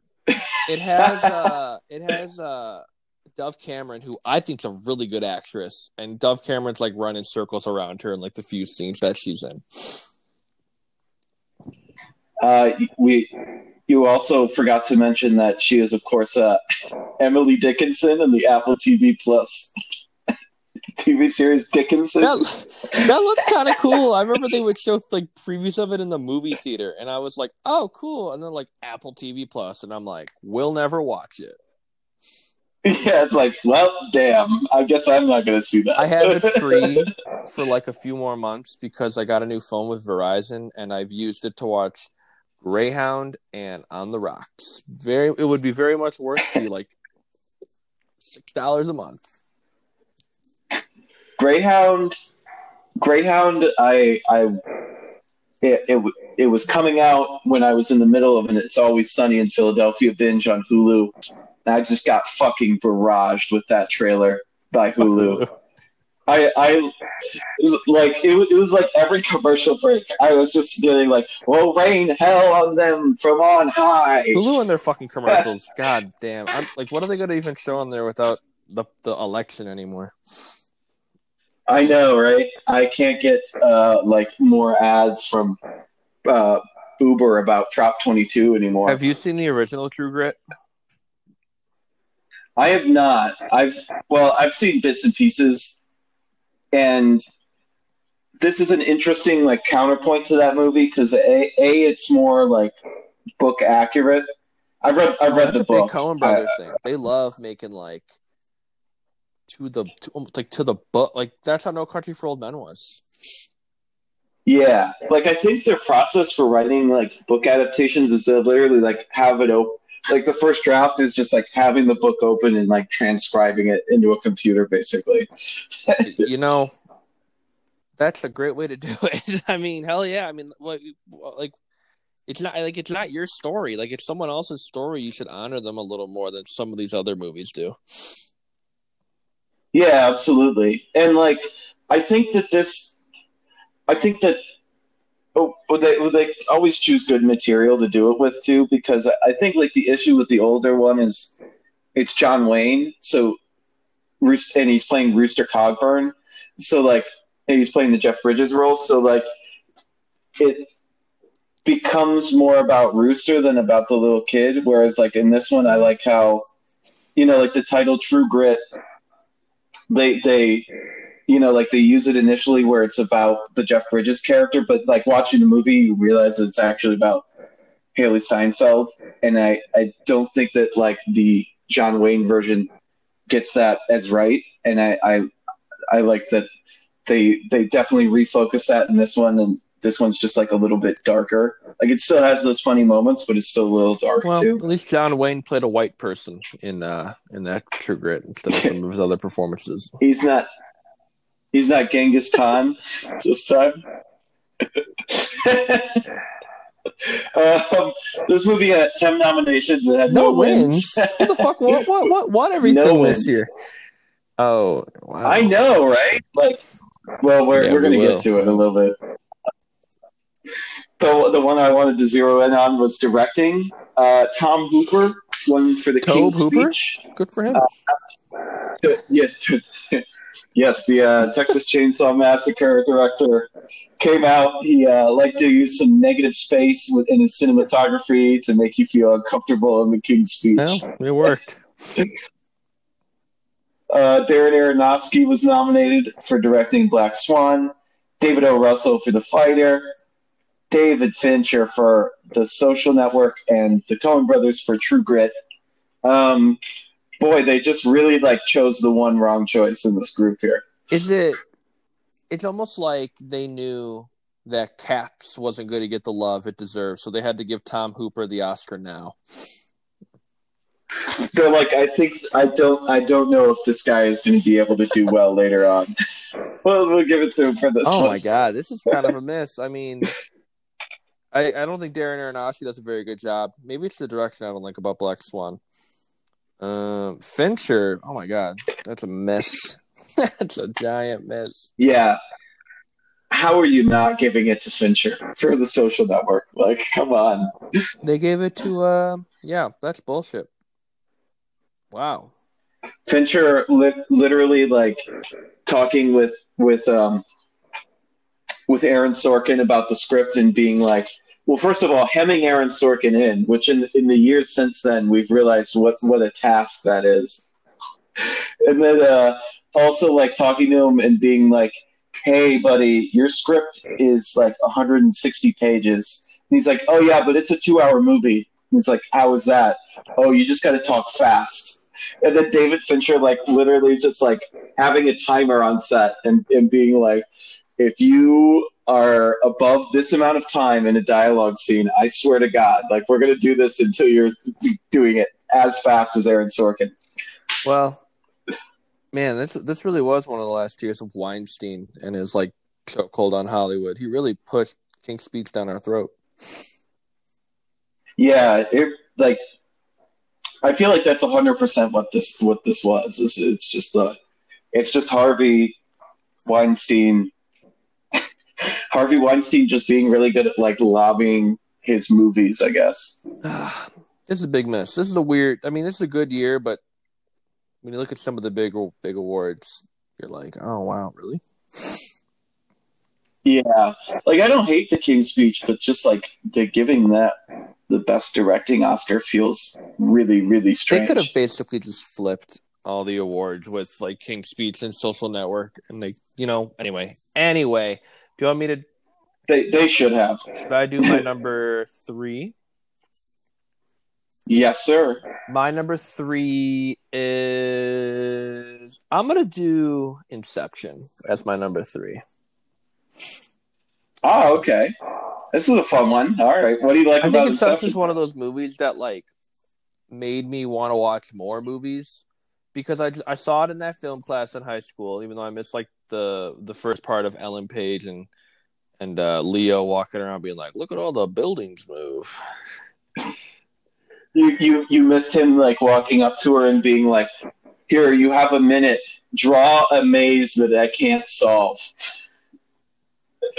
has Dove Cameron, who I think's a really good actress, and Dove Cameron's running circles around her in the few scenes that she's in. You also forgot to mention that she is, of course, Emily Dickinson in the Apple TV Plus TV series Dickinson. That looks kind of cool. I remember they would show previews of it in the movie theater, and I was like, "Oh, cool!" And then Apple TV Plus, and I'm like, "We'll never watch it." Yeah, it's well, damn. I guess I'm not going to see that. I had it free for a few more months because I got a new phone with Verizon, and I've used it to watch Greyhound and On the Rocks. It would be very much worth the $6 a month. Greyhound. It was coming out when I was in the middle of an It's Always Sunny in Philadelphia binge on Hulu. And I just got fucking barraged with that trailer by Hulu. It was like every commercial break, I was just doing like, "Well, rain hell on them from on high." Hulu and their fucking commercials. God damn! What are they going to even show on there without the election anymore? I know, right? I can't get more ads from Uber about Prop 22 anymore. Have you seen the original True Grit? I have not. I've seen bits and pieces, and this is an interesting counterpoint to that movie because it's more book accurate. I read the book. That's a big Coen Brothers thing. They love making to the book. That's how No Country for Old Men was. Yeah, I think their process for writing book adaptations is to literally have it open. The first draft is just having the book open and transcribing it into a computer, basically. That's a great way to do it. I mean, hell yeah. I mean, it's not your story. It's someone else's story. You should honor them a little more than some of these other movies do. Yeah, absolutely. And I think that. They always choose good material to do it with too, because I think the issue with the older one is it's John Wayne, and he's playing Rooster Cogburn, and he's playing the Jeff Bridges role, it becomes more about Rooster than about the little kid. Whereas in this one, I like how the title True Grit, they. They use it initially where it's about the Jeff Bridges character, but watching the movie, you realize it's actually about Haley Steinfeld. And I don't think that the John Wayne version gets that as right. And I like that they definitely refocus that in this one. And this one's just a little bit darker. It still has those funny moments, but it's still a little dark too. At least John Wayne played a white person in that True Grit instead of some of his other performances. He's not Genghis Khan this time. This movie had 10 nominations and had no wins. What the fuck? What won everything this year? Oh, wow. I know, right? We're going to get to it in a little bit. The one I wanted to zero in on was directing. Tom Hooper won for The King's Speech. Good for him. Yes, the Texas Chainsaw Massacre director came out. He liked to use some negative space in his cinematography to make you feel uncomfortable in The King's Speech. Well, it worked. Darren Aronofsky was nominated for directing Black Swan, David O. Russell for The Fighter, David Fincher for The Social Network, and the Coen Brothers for True Grit. Boy, they just really chose the one wrong choice in this group here. It's almost like they knew that Cats wasn't going to get the love it deserved, so they had to give Tom Hooper the Oscar now. They're I don't know if this guy is going to be able to do well later on. Well, we'll give it to him for this one. Oh my God, this is kind of a miss. I mean, I don't think Darren Aronofsky does a very good job. Maybe it's the direction I don't like about Black Swan. Fincher, oh my God, that's a mess. That's a giant mess. Yeah, how are you not giving it to Fincher for The Social Network? Come on. They gave it to that's bullshit. Wow. Fincher literally talking with Aaron Sorkin about the script and being well, first of all, hemming Aaron Sorkin in, which in the years since then, we've realized what a task that is. And then also talking to him and being hey, buddy, your script is 160 pages. And he's oh, yeah, but it's a 2-hour movie. And he's how is that? Oh, you just got to talk fast. And then David Fincher literally just having a timer on set and being if you are above this amount of time in a dialogue scene, I swear to God, we're going to do this until you're doing it as fast as Aaron Sorkin. Well, man, this really was one of the last years of Weinstein and his like chokehold on Hollywood. He really pushed King's Speech down our throat. Yeah, I feel like that's 100% what this was. It's just Harvey Weinstein. Harvey Weinstein just being really good at like lobbying his movies, I guess. This is a big miss. This is a good year, but when you look at some of the big awards, you're like, oh wow, really? Yeah. Like, I don't hate The King's Speech, but just like they're giving that the best directing Oscar feels really, really strange. They could have basically just flipped all the awards with like King's Speech and Social Network, and they, you know, anyway, do you want me to? They should have. Should I do my number three? Yes, sir. My number three is, I'm gonna do Inception as my number three. Oh, okay. This is a fun one. All right. What do you like about Inception? Inception is one of those movies that like made me want to watch more movies, because I saw it in that film class in high school, even though I missed like the first part of Ellen Page and Leo walking around being like, look at all the buildings move. You missed him like walking up to her and being like, here, you have a minute. Draw a maze that I can't solve.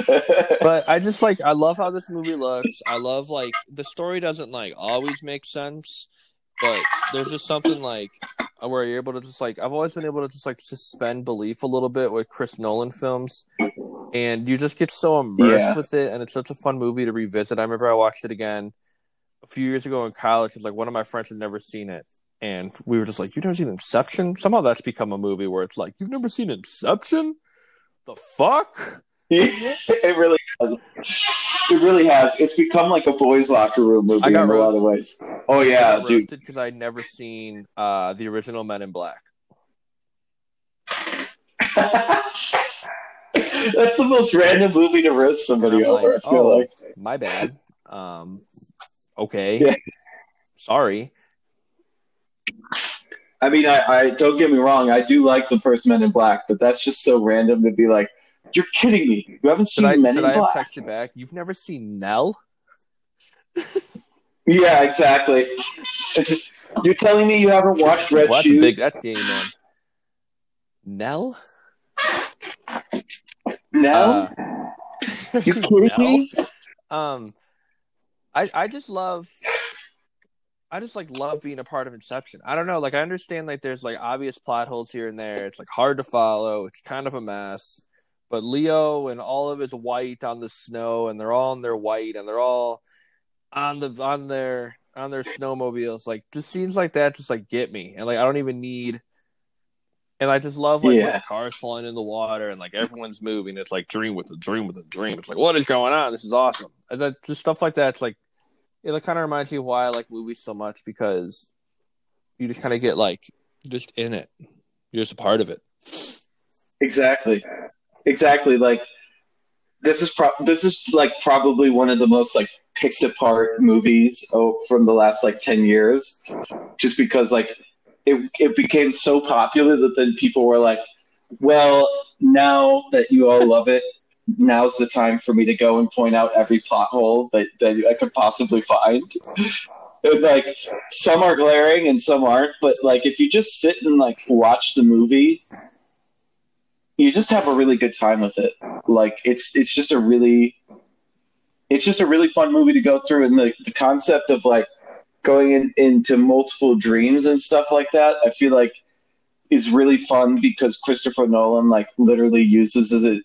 But I just I love how this movie looks. I love like the story doesn't like always make sense, but there's just something like where you're able to just like, I've always been able to just like suspend belief a little bit with Chris Nolan films, and you just get so immersed with it, and it's such a fun movie to revisit. I remember I watched it again a few years ago in college, because like one of my friends had never seen it, and we were just like, you've never seen Inception? Somehow that's become a movie where it's like, you've never seen Inception? The fuck? It really has. It really has. It's become like a boys' locker room movie in a lot of ways. Oh yeah, dude. Because I'd never seen the original Men in Black. That's the most random movie to roast somebody over. I feel my bad. Okay, yeah. Sorry. I mean, I don't get me wrong. I do like the first Men in Black, but that's just so random to be like, you're kidding me. You haven't seen Men in Black. I have texted back, you've never seen Nell? Yeah, exactly. You're telling me you haven't watched Red Shoes? That's game, man. Nell? Nell? You kidding me? I just love being a part of Inception. I don't know. Like, I understand like there's like obvious plot holes here and there. It's like hard to follow. It's kind of a mess. But Leo and all of his white on the snow, and they're all in their white, and they're all on their snowmobiles. Like, just scenes like that just like get me. And like, I don't even need. And I just love like when the car's falling in the water and like everyone's moving. It's like dream with a dream with a dream. It's like, what is going on? This is awesome. And that just stuff like that. It's like it kind of reminds me of why I like movies so much, because you just kind of get like just in it. You're just a part of it. Exactly. Like, this is like probably one of the most like picked apart movies from the last like 10 years, just because like it became so popular that then people were like, well, now that you all love it, now's the time for me to go and point out every plot hole that I could possibly find. Like, some are glaring and some aren't, but like if you just sit and like watch the movie, you just have a really good time with it. Like, it's just a really fun movie to go through, and the concept of like going into multiple dreams and stuff like that, I feel like is really fun, because Christopher Nolan like literally uses it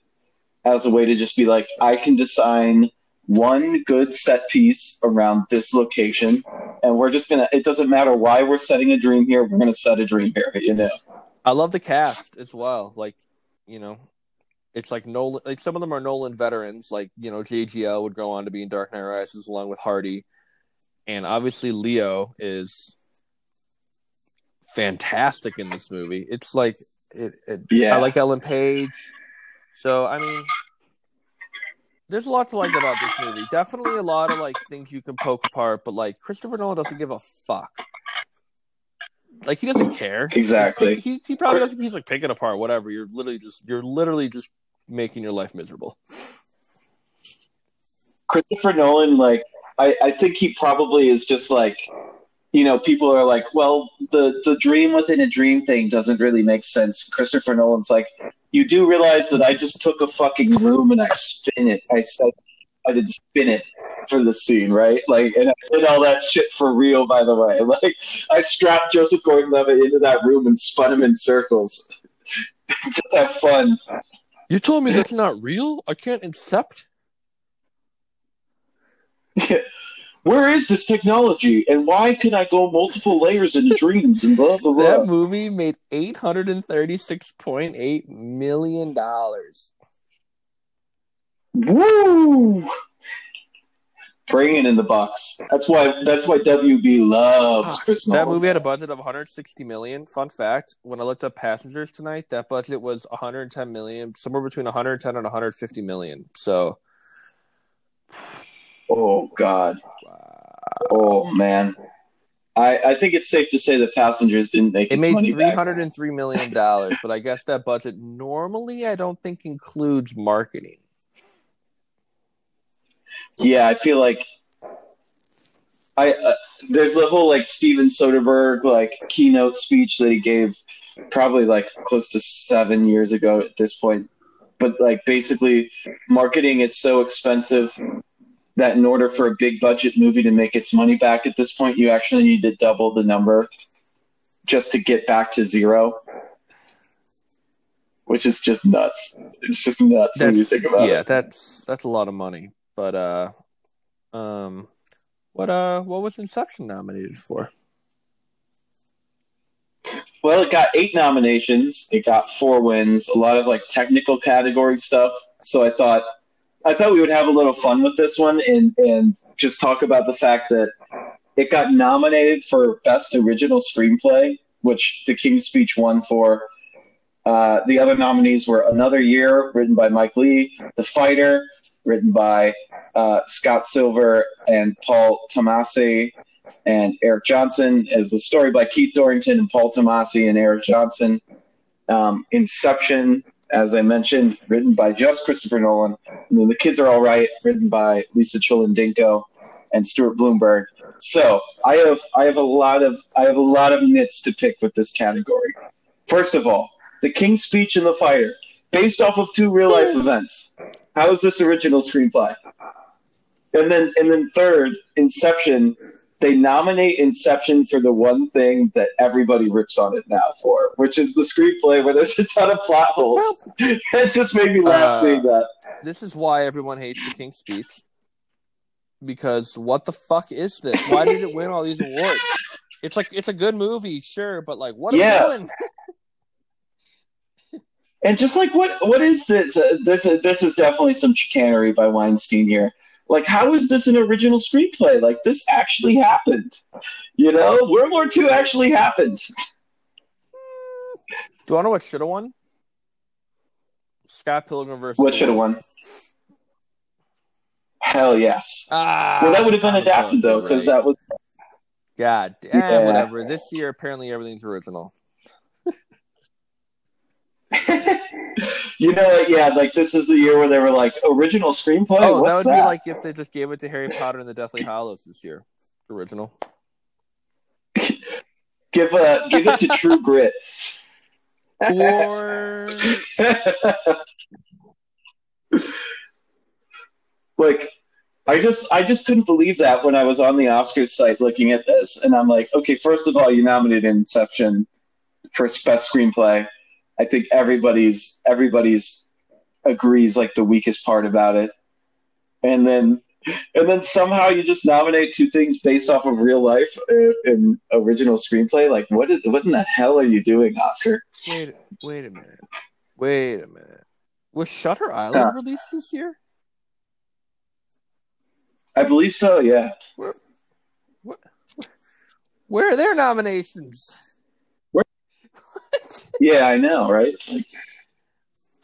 as a way to just be like, I can design one good set piece around this location, and we're just gonna, it doesn't matter why we're setting a dream here, we're gonna set a dream here, you know. I love the cast as well. Like, you know, it's like Nolan. Like, some of them are Nolan veterans. Like, you know, JGL would go on to be in Dark Knight Rises along with Hardy, and obviously Leo is fantastic in this movie. It's like, I like Ellen Page. So I mean, there's a lot to like about this movie. Definitely a lot of like things you can poke apart, but like Christopher Nolan doesn't give a fuck. Like, he doesn't care. Exactly. He probably doesn't. He's like, pick it apart, whatever. You're literally just making your life miserable. Christopher Nolan, like, I think he probably is just like, you know, people are like, well, the dream within a dream thing doesn't really make sense. Christopher Nolan's like, you do realize that I just took a fucking room and I spin it. I said I did spin it for the scene, right? Like, and I did all that shit for real, by the way. Like, I strapped Joseph Gordon-Levitt into that room and spun him in circles. Just have fun. You told me that's not real? I can't incept? Yeah. Where is this technology, and why can I go multiple layers into dreams and blah, blah, blah? That movie made $836.8 million. Woo! Bringing in the bucks. That's why WB loves Chris Nolan. That movie had a budget of $160 million. Fun fact, when I looked up Passengers tonight, that budget was $110 million, somewhere between $110 and $150 million. So... Oh, God. Oh, man. I think it's safe to say that Passengers didn't make its money back. It made $303 million, but I guess that budget normally I don't think includes marketing. Yeah, I feel like there's the whole, like, Steven Soderbergh, like, keynote speech that he gave probably, like, close to 7 years ago at this point. But, like, basically marketing is so expensive that in order for a big budget movie to make its money back at this point, you actually need to double the number just to get back to zero, which is just nuts. It's just nuts when you think about it. Yeah, that's a lot of money. But what was Inception nominated for? Well, it got 8 nominations. It got 4 wins. A lot of like technical category stuff. So I thought we would have a little fun with this one and just talk about the fact that it got nominated for Best Original Screenplay, which The King's Speech won for. The other nominees were Another Year, written by Mike Leigh, The Fighter, written by Scott Silver and Paul Tomasi, and Eric Johnson, as the story by Keith Dorrington and Paul Tomasi and Eric Johnson. Inception, as I mentioned, written by just Christopher Nolan. And then The Kids Are All Right, written by Lisa Cholodenko and Stuart Bloomberg. So I have a lot of nits to pick with this category. First of all, The King's Speech and The Fighter, based off of 2 real life events. How is this original screenplay? And then third, Inception. They nominate Inception for the one thing that everybody rips on it now for, which is the screenplay where there's a ton of plot holes. It just made me laugh seeing that. This is why everyone hates The King's Speech. Because what the fuck is this? Why did it win all these awards? It's like, it's a good movie, sure, but like, what are we doing? And just like, what is this? This is definitely some chicanery by Weinstein here. Like, how is this an original screenplay? Like, this actually happened. You know? World War II actually happened. Do I know what should have won? Scott Pilgrim versus... What should have won? Hell yes. Well, that would have been adapted, though, because that was... God damn, yeah. Whatever. This year, apparently, everything's original. You know what? Yeah, like this is the year where they were like original screenplay. Oh, what's that would be like if they just gave it to Harry Potter and the Deathly Hallows this year. Original. Give it to True Grit. Or like, I just couldn't believe that when I was on the Oscars site looking at this, and I'm like, okay, first of all, you nominated Inception for Best Screenplay. I think everybody's agrees like the weakest part about it, and then somehow you just nominate 2 things based off of real life and original screenplay. Like, what in the hell are you doing, Oscar? Wait a minute. Was Shutter Island released this year? I believe so. Yeah. Where are their nominations? Yeah, I know, right? Like...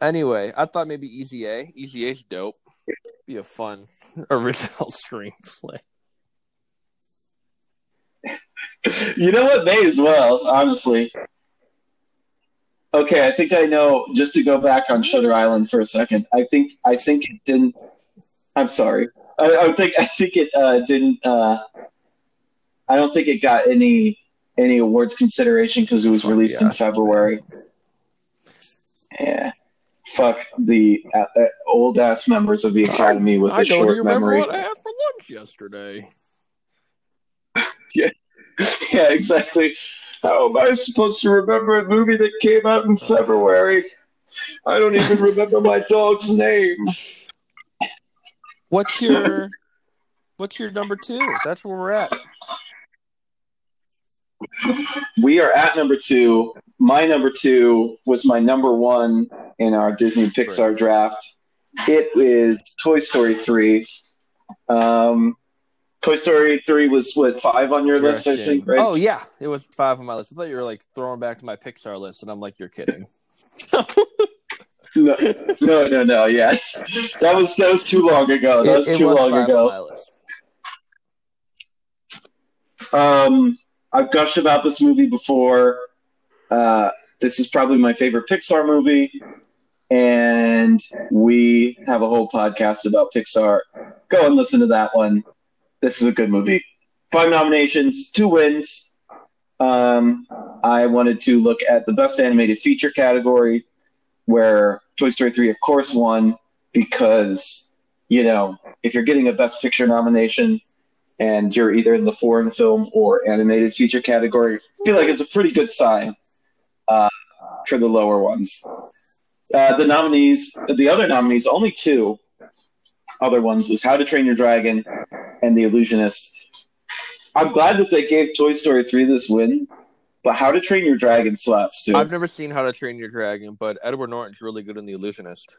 Anyway, I thought maybe Easy A. Easy A's dope. Be a fun original screenplay. You know what? May as well, honestly. Okay, I think I know. Just to go back on Shutter Island for a second, I think it didn't. I'm sorry. I think it didn't. I don't think it got any awards consideration because it was released in February. Yeah. Fuck the old ass members of the Academy with a short memory. I don't even remember what I had for lunch yesterday. Yeah, exactly. How am I supposed to remember a movie that came out in February? I don't even remember my dog's name. What's your number two? That's where we're at. We are at number two. My number two was my number one in our Disney Pixar draft. It is Toy Story 3. Toy Story 3 was, what, 5 on your list, I think, right? Oh, yeah. It was 5 on my list. I thought you were, like, throwing back to my Pixar list, and I'm like, you're kidding. No. Yeah. That was too long ago. It was too long ago. On my list. I've gushed about this movie before. This is probably my favorite Pixar movie. And we have a whole podcast about Pixar. Go and listen to that one. This is a good movie. 5 nominations, 2 wins. I wanted to look at the Best Animated Feature category, where Toy Story 3, of course, won because, you know, if you're getting a Best Picture nomination and you're either in the foreign film or animated feature category, I feel like it's a pretty good sign for the lower ones. The other nominees, only 2 other ones, was How to Train Your Dragon and The Illusionist. I'm glad that they gave Toy Story 3 this win, but How to Train Your Dragon slaps, too. I've never seen How to Train Your Dragon, but Edward Norton's really good in The Illusionist.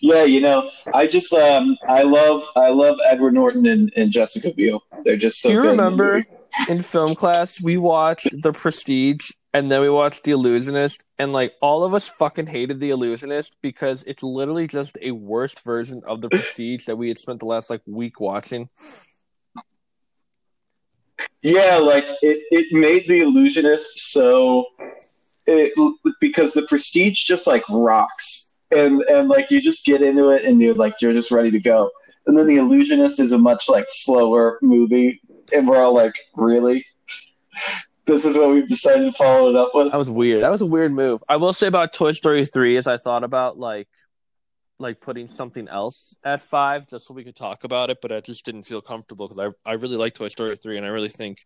Yeah, you know, I just I love Edward Norton and Jessica Biel. They're just so good. Do you remember in film class we watched The Prestige and then we watched The Illusionist, and like all of us fucking hated The Illusionist because it's literally just a worse version of The Prestige that we had spent the last like week watching. Yeah, like it made The Illusionist because The Prestige just like rocks. And like you just get into it and you're just ready to go. And then The Illusionist is a much like slower movie, and we're all like, really? This is what we've decided to follow it up with. That was weird. That was a weird move. I will say about Toy Story 3 is I thought about like putting something else at 5 just so we could talk about it, but I just didn't feel comfortable because I really like Toy Story 3, and I really think,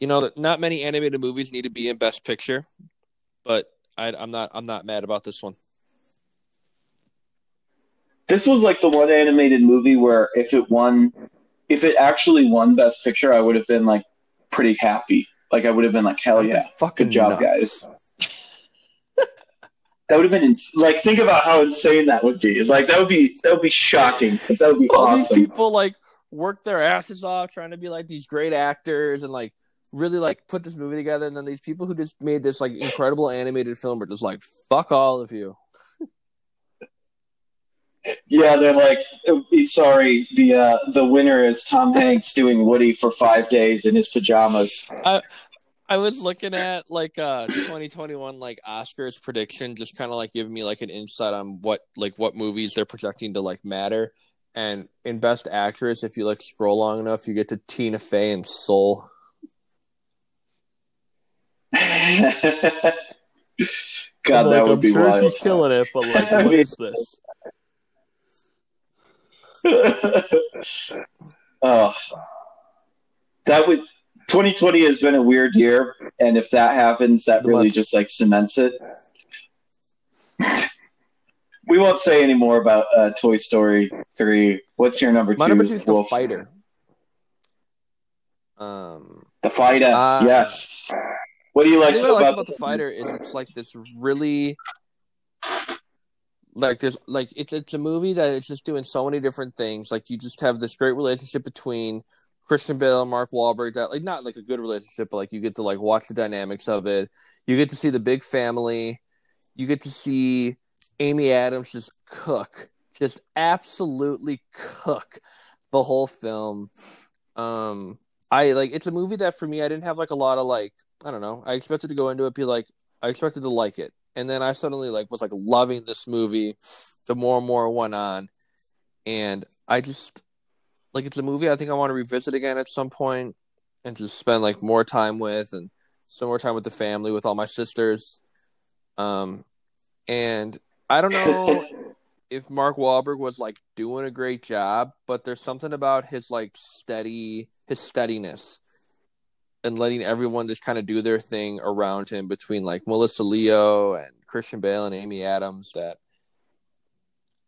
you know, that not many animated movies need to be in Best Picture, but I'm not mad about this one. This was like the one animated movie where if it actually won Best Picture, I would have been like pretty happy. Like I would have been like, hell yeah, good job, guys. That would have been like, think about how insane that would be. Like that would be shocking. That would be awesome. All these people like work their asses off trying to be like these great actors and like really like put this movie together, and then these people who just made this like incredible animated film are just like, fuck all of you. Yeah, they're like, sorry, the winner is Tom Hanks doing Woody for 5 days in his pajamas. I was looking at like 2021 like Oscars prediction, just kind of like giving me like an insight on what movies they're projecting to like matter. And in Best Actress, if you like scroll long enough, you get to Tina Fey and Soul. God, like, that would be wild. She's killing it, but like, what is this? Oh, 2020 has been a weird year, and if that happens, that really just like cements it. We won't say any more about Toy Story 3. What's your number 2? My number 2 is The Fighter. The Fighter, yes. What do you like about The Fighter? Is it's like this really. Like there's like it's a movie that it's just doing so many different things. Like you just have this great relationship between Christian Bale and Mark Wahlberg. That like not like a good relationship, but like you get to like watch the dynamics of it. You get to see the big family. You get to see Amy Adams just absolutely cook the whole film. I like, it's a movie that for me, I didn't have like a lot of like, I don't know. I expected to go into it, be like, I expected to like it. And then I suddenly like was like loving this movie the more and more it went on. And I just like, it's a movie I think I want to revisit again at some point and just spend like more time with, and some more time with the family, with all my sisters. And I don't know if Mark Wahlberg was like doing a great job, but there's something about his like steadiness and letting everyone just kind of do their thing around him, between like Melissa Leo and Christian Bale and Amy Adams, that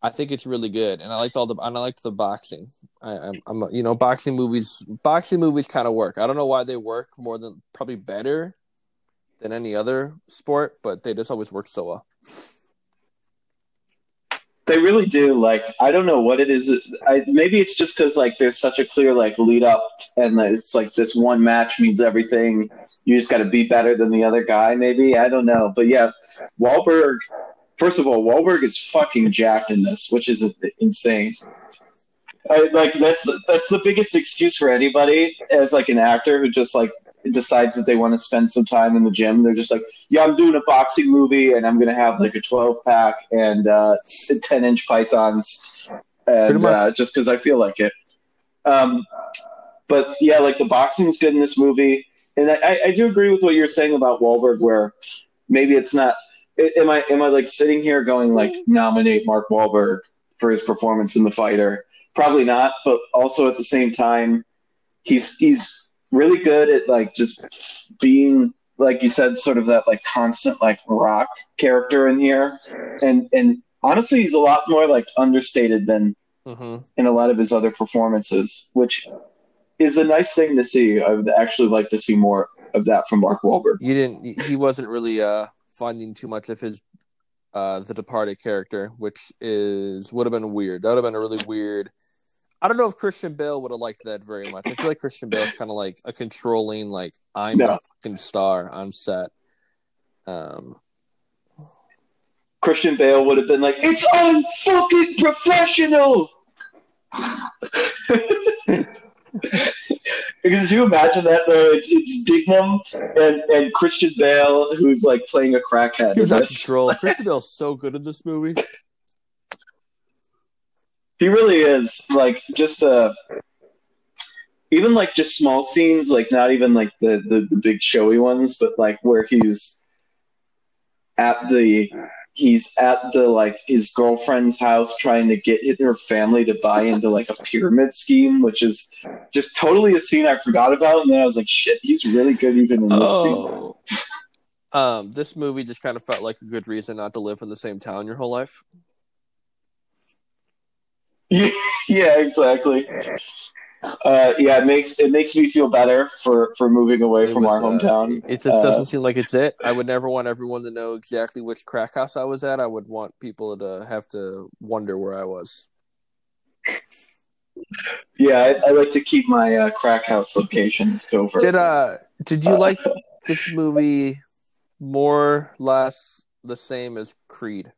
I think it's really good. And I liked all the, and I liked the boxing. I'm you know, boxing movies kind of work. I don't know why they work more than, probably better than any other sport, but they just always work so well. They really do. Like, I don't know what it is. Maybe it's just because like there's such a clear like lead up, and it's like this one match means everything. You just got to be better than the other guy. Maybe, I don't know. But yeah, Wahlberg. First of all, Wahlberg is fucking jacked in this, which is insane. Like that's the biggest excuse for anybody as like an actor who just like decides that they want to spend some time in the gym. They're just like, yeah, I'm doing a boxing movie and I'm gonna have like a 12-pack and 10-inch pythons, and just because I feel like it. But yeah, like the boxing is good in this movie, and I do agree with what you're saying about Wahlberg, where maybe it's not. Am I like sitting here going like, nominate Mark Wahlberg for his performance in The Fighter? Probably not, but also at the same time, he's really good at like just being, like you said, sort of that like constant like rock character in here, and honestly, he's a lot more like understated than in a lot of his other performances, which is a nice thing to see. I would actually like to see more of that from Mark Wahlberg. He wasn't really finding too much of his The Departed character, which would have been weird. That would have been a really weird. I don't know if Christian Bale would have liked that very much. I feel like Christian Bale's kind of like a controlling, like, I'm the fucking star on set. Christian Bale would have been like, it's unfucking professional. Because you imagine that though, it's Dignam and Christian Bale, who's like playing a crackhead. He's a troll. Christian Bale's so good in this movie. He really is, like, just even like just small scenes, like not even like the big showy ones, but like where he's at the like his girlfriend's house trying to get her family to buy into like a pyramid scheme, which is just totally a scene I forgot about, and then I was like, shit, he's really good even in this scene. This movie just kind of felt like a good reason not to live in the same town your whole life. Yeah, exactly. Yeah, it makes me feel better for moving away from our hometown. It just doesn't seem like it's it. I would never want everyone to know exactly which crack house I was at. I would want people to have to wonder where I was. Yeah, I like to keep my crack house locations covert. Did you like this movie more, less, the same as Creed?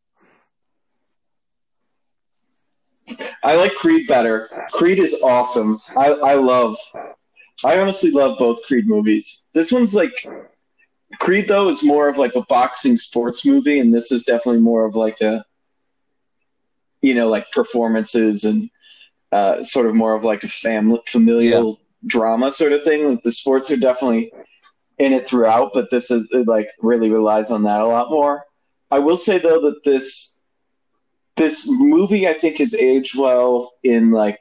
I like Creed better. Creed is awesome. I honestly love both Creed movies. This one's like, Creed though is more of like a boxing sports movie, and this is definitely more of like a, you know, like performances and sort of more of like a familial drama sort of thing. Like the sports are definitely in it throughout, but this is, it like really relies on that a lot more. I will say though that this movie, I think, has aged well in like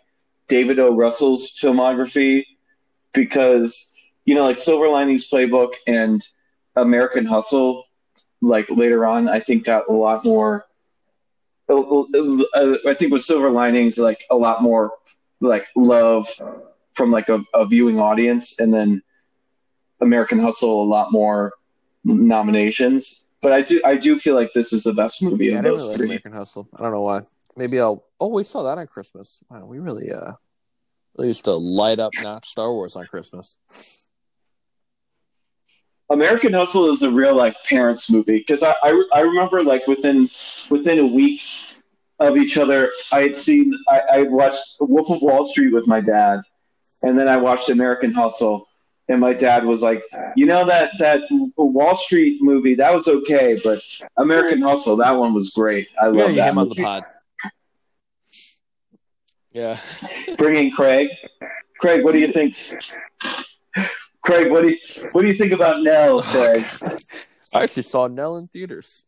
David O. Russell's filmography, because, you know, like Silver Linings Playbook and American Hustle, like later on, I think got a lot more. I think with Silver Linings, like a lot more like love from like a viewing audience, and then American Hustle, a lot more nominations. But I do feel like this is the best movie of those three. American Hustle. I don't know why. Maybe I'll. Oh, we saw that on Christmas. Wow, we really really used to light up not Star Wars on Christmas. American Hustle is a real like parents movie, because I remember like within a week of each other. I watched Wolf of Wall Street with my dad, and then I watched American Hustle. And my dad was like, you know, that Wall Street movie, that was okay, but American Hustle, that one was great. I love that movie. On the pod. Yeah. Bring in Craig. Craig, what do you think? Craig, what do you think about Nell, Craig? I actually saw Nell in theaters.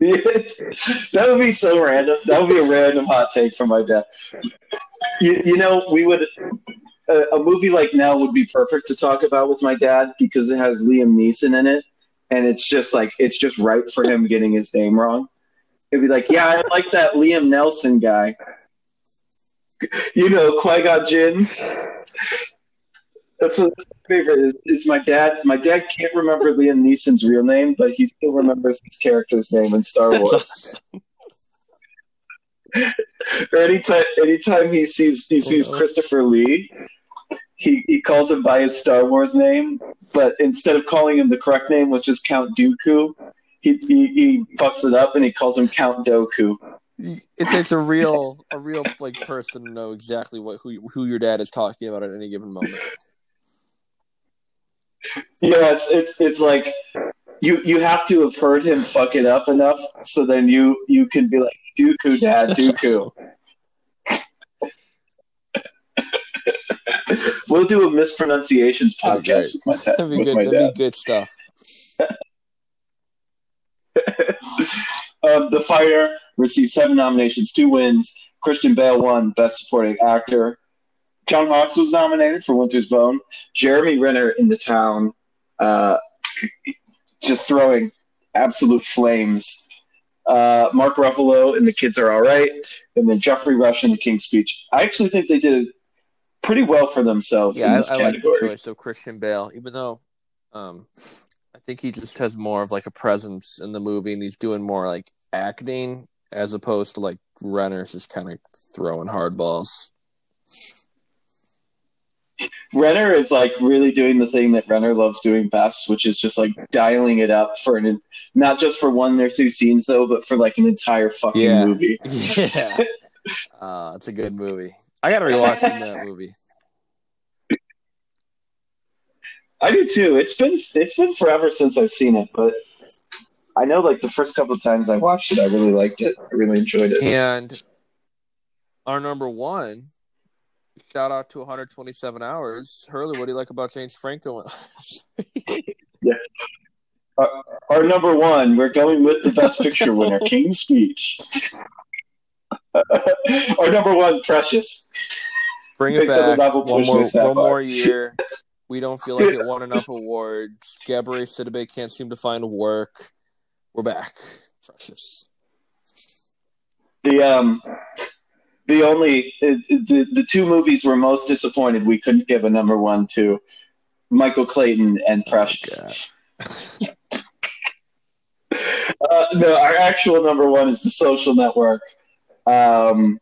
That would be so random. That would be a random hot take from my dad. You know, we would... A movie like Nell would be perfect to talk about with my dad because it has Liam Neeson in it, and it's just ripe for him getting his name wrong. It'd be like, yeah, I like that Liam Nelson guy. You know, Qui-Gon Jinn. That's what his favorite is my dad. My dad can't remember Liam Neeson's real name, but he still remembers his character's name in Star Wars. Or anytime he sees Christopher Lee, he calls him by his Star Wars name, but instead of calling him the correct name, which is Count Dooku, he fucks it up and he calls him Count Doku. It's a real like person to know exactly who your dad is talking about at any given moment. Yeah, it's like you have to have heard him fuck it up enough, so then you can be like, Dooku, Dad, Dooku. We'll do a mispronunciations podcast with my dad. That'd be good stuff. The Fighter received 7 nominations, 2 wins. Christian Bale won Best Supporting Actor. John Hawkes was nominated for Winter's Bone. Jeremy Renner in The Town, just throwing absolute flames. Mark Ruffalo and The Kids Are All Right, and then Jeffrey Rush and The King's Speech. I actually think they did pretty well for themselves in this category. Like the choice of Christian Bale, even though I think he just has more of like a presence in the movie, and he's doing more like acting as opposed to like Renner's just kind of throwing hardballs. Renner is like really doing the thing that Renner loves doing best, which is just like dialing it up for not just for 1 or 2 scenes though, but for like an entire fucking movie. Yeah, it's a good movie. I gotta rewatch that movie. I do too. It's been forever since I've seen it, but I know like the first couple of times I watched it, I really liked it. I really enjoyed it. And our number one. Shout out to 127 Hours. Hurley, what do you like about James Franco? Yeah. Our number one, we're going with the Best Picture winner, King's Speech. Our number one, Precious. Bring it back. One more year. We don't feel like it won enough awards. Gabrielle Sidibe can't seem to find work. We're back. Precious. The two movies we're most disappointed we couldn't give a number one to, Michael Clayton and Precious. No, our actual number one is The Social Network. One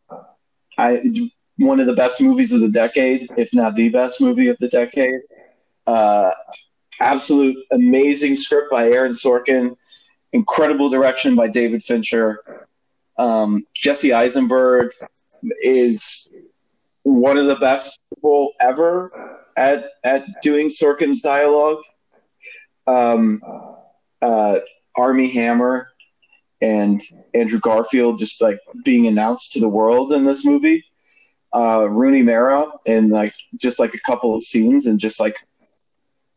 of the best movies of the decade, if not the best movie of the decade. Absolute amazing script by Aaron Sorkin. Incredible direction by David Fincher. Jesse Eisenberg is one of the best people ever at doing Sorkin's dialogue. Armie Hammer and Andrew Garfield just like being announced to the world in this movie. Rooney Mara in like just like a couple of scenes and just like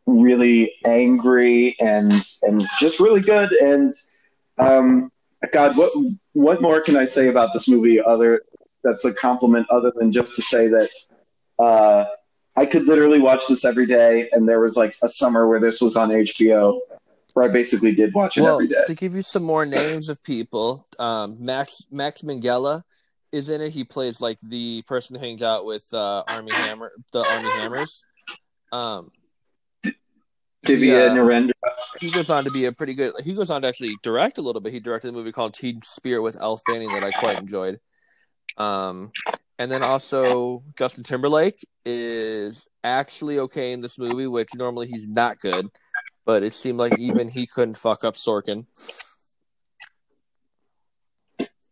really angry and just really good. And God, what more can I say about this movie? That's a compliment other than just to say that I could literally watch this every day, and there was like a summer where this was on HBO, where I basically did watch it every day. To give you some more names of people, Max Minghella is in it. He plays like the person who hangs out with Armie Hammers. Divya Narendra. He goes on to be a pretty good. He goes on to actually direct a little bit. He directed a movie called Teen Spirit with Elle Fanning that I quite enjoyed. And then also Justin Timberlake is actually okay in this movie, which normally he's not good, but it seemed like even he couldn't fuck up Sorkin.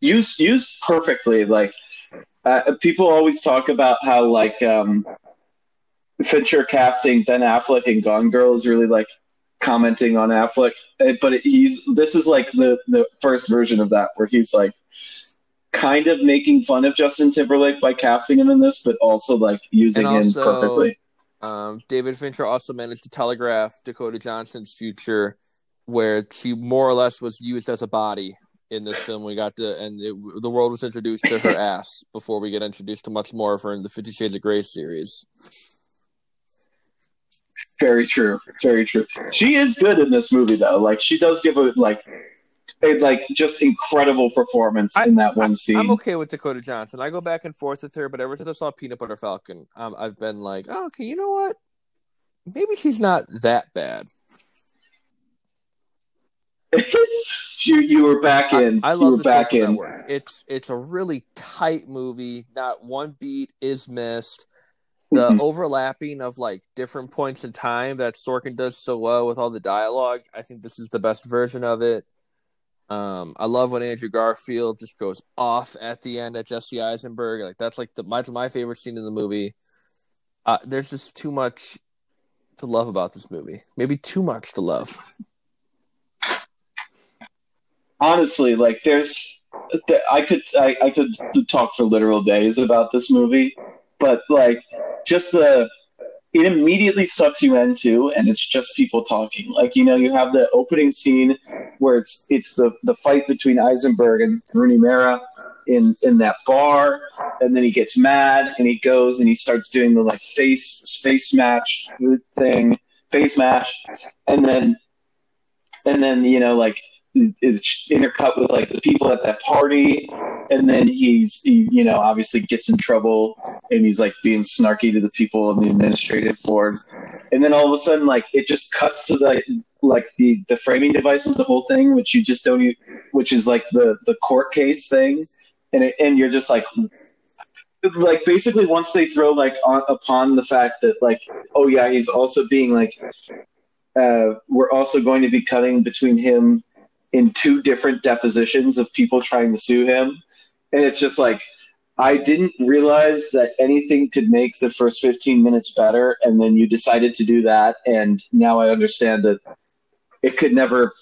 used perfectly. Like people always talk about how like Fincher casting Ben Affleck in Gone Girl is really like commenting on Affleck, but this is like the first version of that, where he's like kind of making fun of Justin Timberlake by casting him in this, but also like using him perfectly. David Fincher also managed to telegraph Dakota Johnson's future, where she more or less was used as a body in this film. The world was introduced to her ass before we get introduced to much more of her in the 50 Shades of Grey series. Very true. Very true. She is good in this movie, though. Like, she does give a just incredible performance in that one scene. I'm okay with Dakota Johnson. I go back and forth with her, but ever since I saw Peanut Butter Falcon, I've been like, oh, okay, you know what? Maybe she's not that bad. You were back in. I love the back in. It's a really tight movie. Not one beat is missed. The overlapping of like different points in time that Sorkin does so well with all the dialogue, I think this is the best version of it. I love when Andrew Garfield just goes off at the end at Jesse Eisenberg. Like that's like my favorite scene in the movie. There's just too much to love about this movie. Maybe too much to love. Honestly, like I could talk for literal days about this movie. But, like, just it immediately sucks you into, and it's just people talking. Like, you know, you have the opening scene where it's the fight between Eisenberg and Rooney Mara in that bar, and then he gets mad, and he goes and he starts doing the, like, face match, and then you know, like, it's intercut with, like, the people at that party. And then he, you know, obviously gets in trouble, and he's like being snarky to the people on the administrative board. And then all of a sudden, like it just cuts to the framing device of the whole thing, which you just don't, which is like the court case thing, and you're just like basically once they throw like upon the fact that like, oh yeah, he's also being like, we're also going to be cutting between him in two different depositions of people trying to sue him. And it's just like, I didn't realize that anything could make the first 15 minutes better, and then you decided to do that, and now I understand that it could never,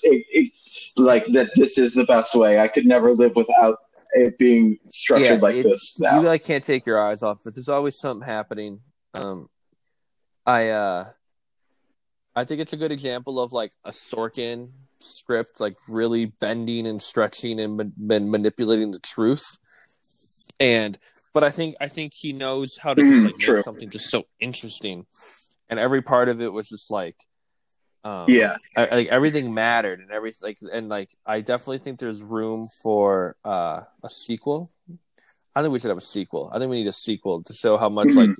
like, that this is the best way. I could never live without it being structured this now. You, like, can't take your eyes off, but there's always something happening. I think it's a good example of, like, a Sorkin script, like, really bending and stretching and manipulating the truth. But I think he knows how to just, like, make something just so interesting, and every part of it was just like, like everything mattered, and every like I definitely think there's room for a sequel. I think we should have a sequel. I think we need a sequel to show how much like,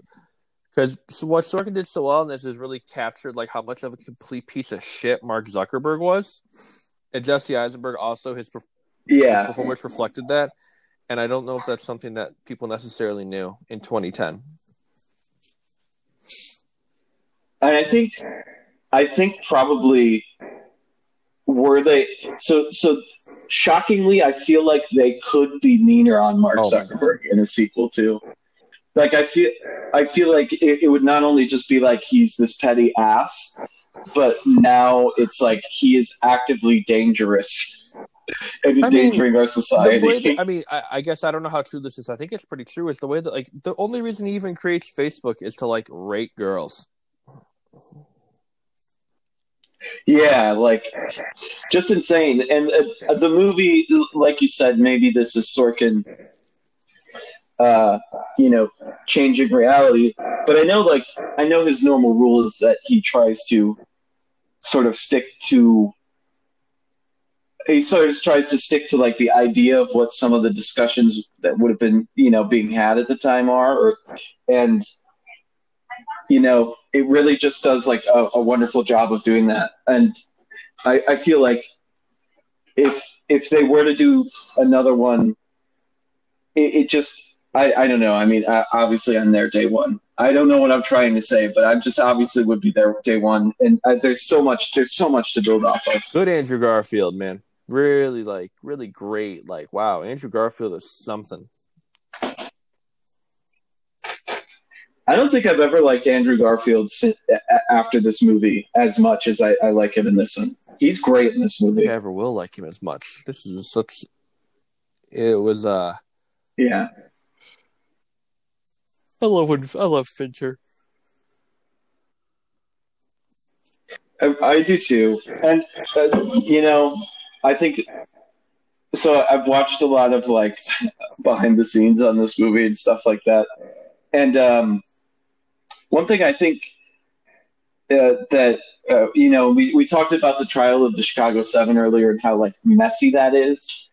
because what Sorkin did so well in this is really captured like how much of a complete piece of shit Mark Zuckerberg was, and Jesse Eisenberg also his performance reflected that, and I don't know if that's something that people necessarily knew in 2010. And I think probably were they so shockingly, I feel like they could be meaner on Mark Zuckerberg in a sequel too. Like, I feel like it would not only just be like he's this petty ass, but now it's like he is actively dangerous and endangering our society. I guess I don't know how true this is. I think it's pretty true. Is the way that, like, the only reason he even creates Facebook is to, like, rape girls. Yeah, like, just insane. And the movie, like you said, maybe this is Sorkin, you know, changing reality, but I know his normal rule is that he tries to sort of stick to like the idea of what some of the discussions that would have been, you know, being had at the time are, and you know, it really just does like a wonderful job of doing that. And I feel like if they were to do another one, it just, I don't know. I mean, obviously I'm there day one. I don't know what I'm trying to say, but I just obviously would be there day one. And there's so much to build off of. Good Andrew Garfield, man. really great. Like, wow, Andrew Garfield is something. I don't think I've ever liked Andrew Garfield after this movie as much as I like him in this one. He's great in this movie. I don't think I ever will like him as much. This is such... It was, Yeah. I love Fincher. I do too. And, I think... So I've watched a lot of, behind the scenes on this movie and stuff like that. And one thing I think we talked about the trial of the Chicago 7 earlier and how messy that is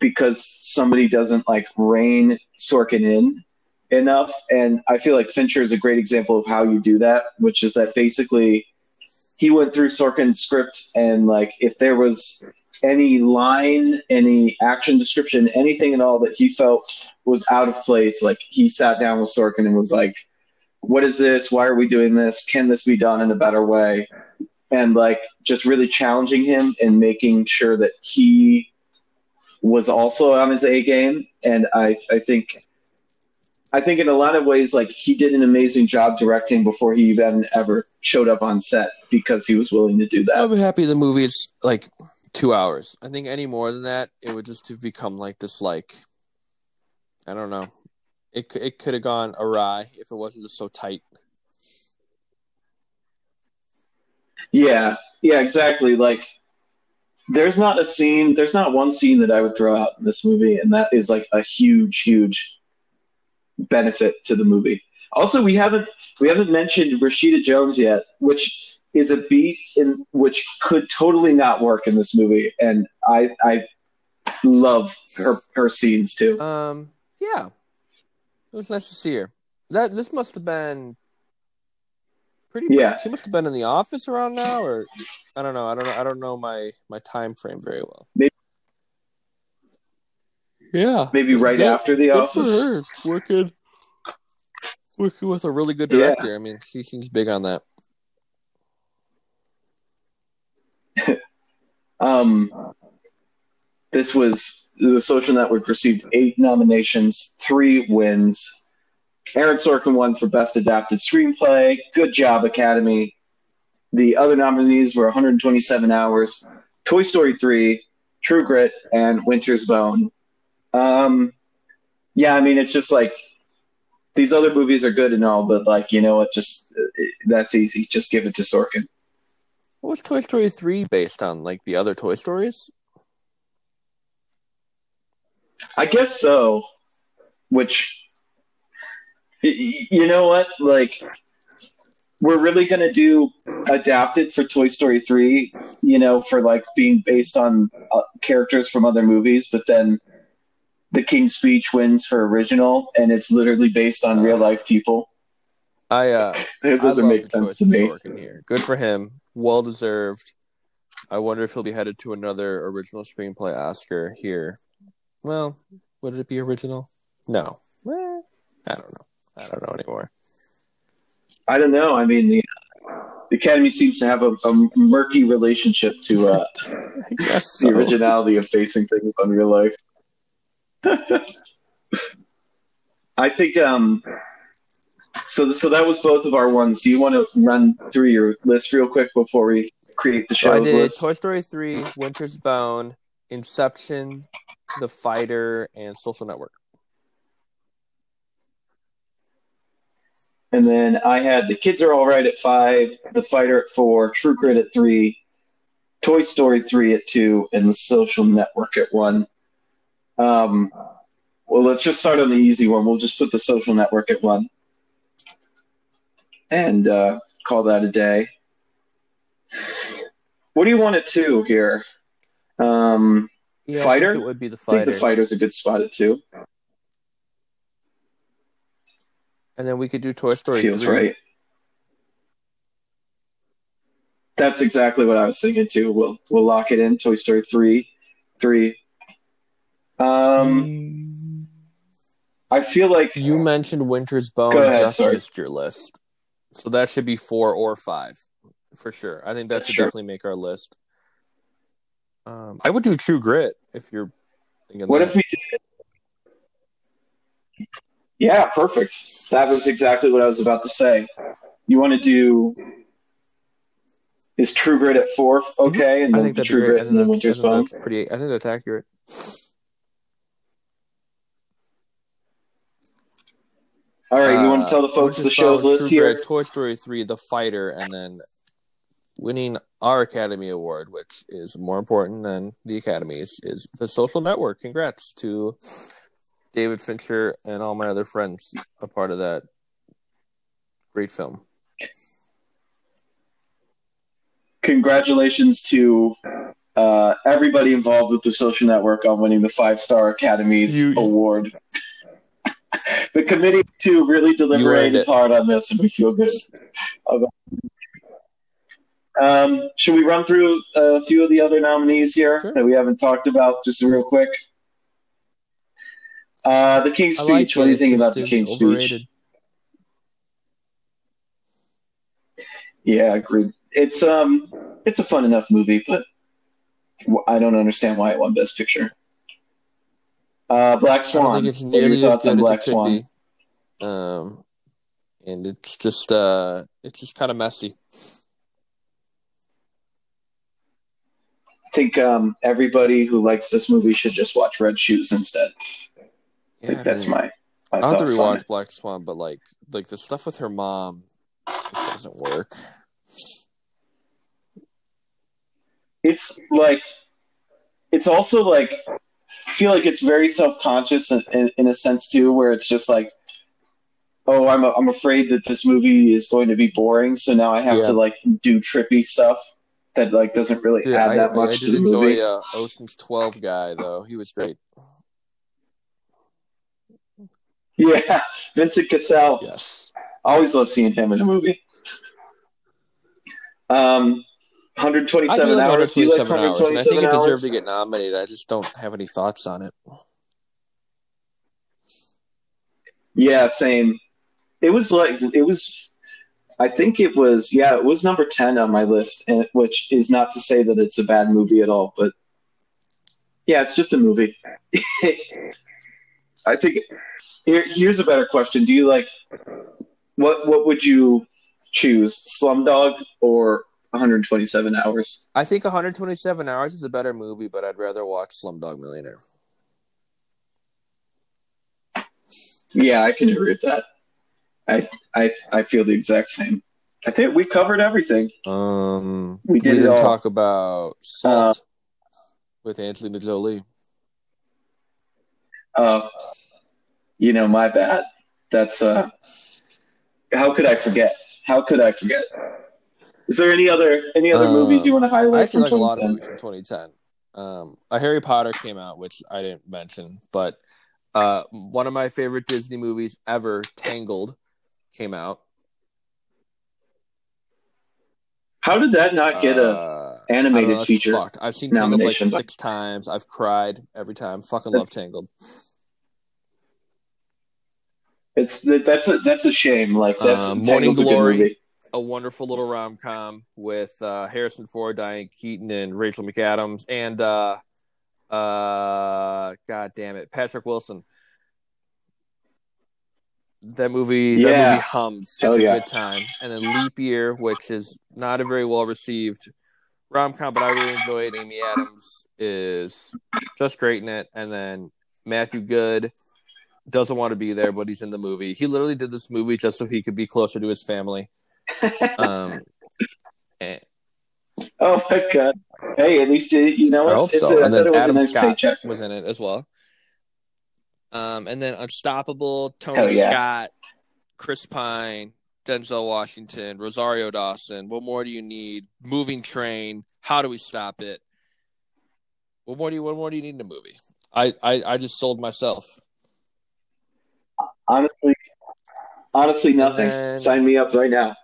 because somebody doesn't rein Sorkin in enough. And I feel like Fincher is a great example of how you do that, which is that basically he went through Sorkin's script and if there was any line, any action description, anything at all that he felt was out of place, he sat down with Sorkin and was like, what is this? Why are we doing this? Can this be done in a better way? And just really challenging him and making sure that he was also on his A game. And I think in a lot of ways, he did an amazing job directing before he even ever showed up on set because he was willing to do that. I'm happy the movie is 2 hours. I think any more than that, it would just have become I don't know. It could have gone awry if it wasn't just so tight. Yeah, exactly. There's not one scene that I would throw out in this movie, and that is a huge, huge benefit to the movie. Also, we haven't mentioned Rashida Jones yet, which is a beat in which could totally not work in this movie, and I love her scenes too. Yeah, it was nice to see her. This must have been pretty. Yeah, bad. She must have been in the office around now, or I don't know my time frame very well. Maybe right after the office. For her. Working with a really good director. Yeah. I mean, she seems big on that. This was The Social Network received 8 nominations, 3 wins. Aaron Sorkin won for Best Adapted Screenplay. Good job, Academy. The other nominees were 127 Hours, Toy Story 3, True Grit, and Winter's Bone. It's just these other movies are good and all, but that's easy. Just give it to Sorkin. What's Toy Story 3 based on? The other Toy Stories? I guess so. Which, you know what? We're really going to do adapted for Toy Story 3, for being based on characters from other movies, but then The King's Speech wins for original, and it's literally based on real life people. It doesn't make sense to me. Good for him. Well deserved. I wonder if he'll be headed to another original screenplay Oscar here. Well, would it be original? No. I don't know anymore. I don't know. I mean, the Academy seems to have a murky relationship to I guess so. The originality of facing things on real life. I think... So that was both of our ones. Do you want to run through your list real quick before we create the show's list? Toy Story 3, Winter's Bone, Inception, The Fighter, and Social Network. And then I had The Kids Are All Right at 5, The Fighter at 4, True Grit at 3, Toy Story 3 at 2, and The Social Network at 1. Well, let's just start on the easy one. We'll just put The Social Network at 1. And call that a day. What do you want at 2 here? Fighter? I think it would be The Fighter. I think The Fighter's a good spot at 2. And then we could do Toy Story 3. Feels right. That's exactly what I was thinking too. We'll lock it in. Toy Story 3. I feel like you mentioned Winter's Bone. Go ahead, just missed your list. So that should be 4 or 5 for sure. I think that should definitely make our list. I would do True Grit if you're thinking. What if we did? Yeah, perfect. That was exactly what I was about to say. You want to do? Is True Grit at 4? Okay, and then True Grit and then Winter's Bone. Pretty. I think that's accurate. All right, you want to tell the folks the show's list here? Toy Story 3, The Fighter, and then winning our Academy Award, which is more important than the Academy's, is The Social Network. Congrats to David Fincher and all my other friends, a part of that great film. Congratulations to everybody involved with The Social Network on winning the 5-star Academy's award. The committee, too, really deliberated hard on this, and we feel good about it. Should we run through a few of the other nominees here that we haven't talked about, just real quick? The King's Speech. What do you think about The King's Speech? Yeah, agreed. It's a fun enough movie, but I don't understand why it won Best Picture. Black Swan. I don't think it's nearly your thoughts on Black Swan? And it's just kind of messy. I think everybody who likes this movie should just watch Red Shoes instead. Yeah, I think that's my I'll have to rewatch Black Swan, but like the stuff with her mom doesn't work. It's also like I feel like it's very self-conscious in a sense too, where it's just like, oh, I'm afraid that this movie is going to be boring, so now I have to like do trippy stuff. That like doesn't really add that much to the movie. I did enjoy Ocean's 12 guy though; he was great. Yeah, Vincent Cassel. Yes, always love seeing him in a movie. 127 hours. Do you like 127 hours? I think it deserved to get nominated. I just don't have any thoughts on it. Yeah, same. I think it was number 10 on my list, and, which is not to say that it's a bad movie at all, but yeah, it's just a movie. I think here's a better question. Do you like, what would you choose, Slumdog or 127 Hours? I think 127 Hours is a better movie, but I'd rather watch Slumdog Millionaire. Yeah, I can agree with that. I feel the exact same. I think we covered everything. We didn't talk about Salt with Angelina Jolie. My bad. That's how could I forget? Is there any other movies you want to highlight? I actually like a lot of movies from 2010. Harry Potter came out, which I didn't mention, but one of my favorite Disney movies ever, Tangled, came out. How did that not get an animated feature? Fucked. I've seen Tangled like 6 times. I've cried every time. Fucking love Tangled. That's a shame. Like Morning Glory, a wonderful little rom-com with Harrison Ford, Diane Keaton, and Rachel McAdams, and God damn it, Patrick Wilson. That movie hums. It's a good time. And then Leap Year, which is not a very well received rom-com, but I really enjoyed. Amy Adams is just great in it. And then Matthew Good doesn't want to be there, but he's in the movie. He literally did this movie just so he could be closer to his family. Oh my god! Hey, at least I thought it was Adam a nice Scott paycheck. Was in it as well. And then Unstoppable, Tony Scott, Chris Pine, Denzel Washington, Rosario Dawson. What more do you need? Moving Train. How do we stop it? What more do you need in a movie? I just sold myself. Honestly, nothing. Sign me up right now.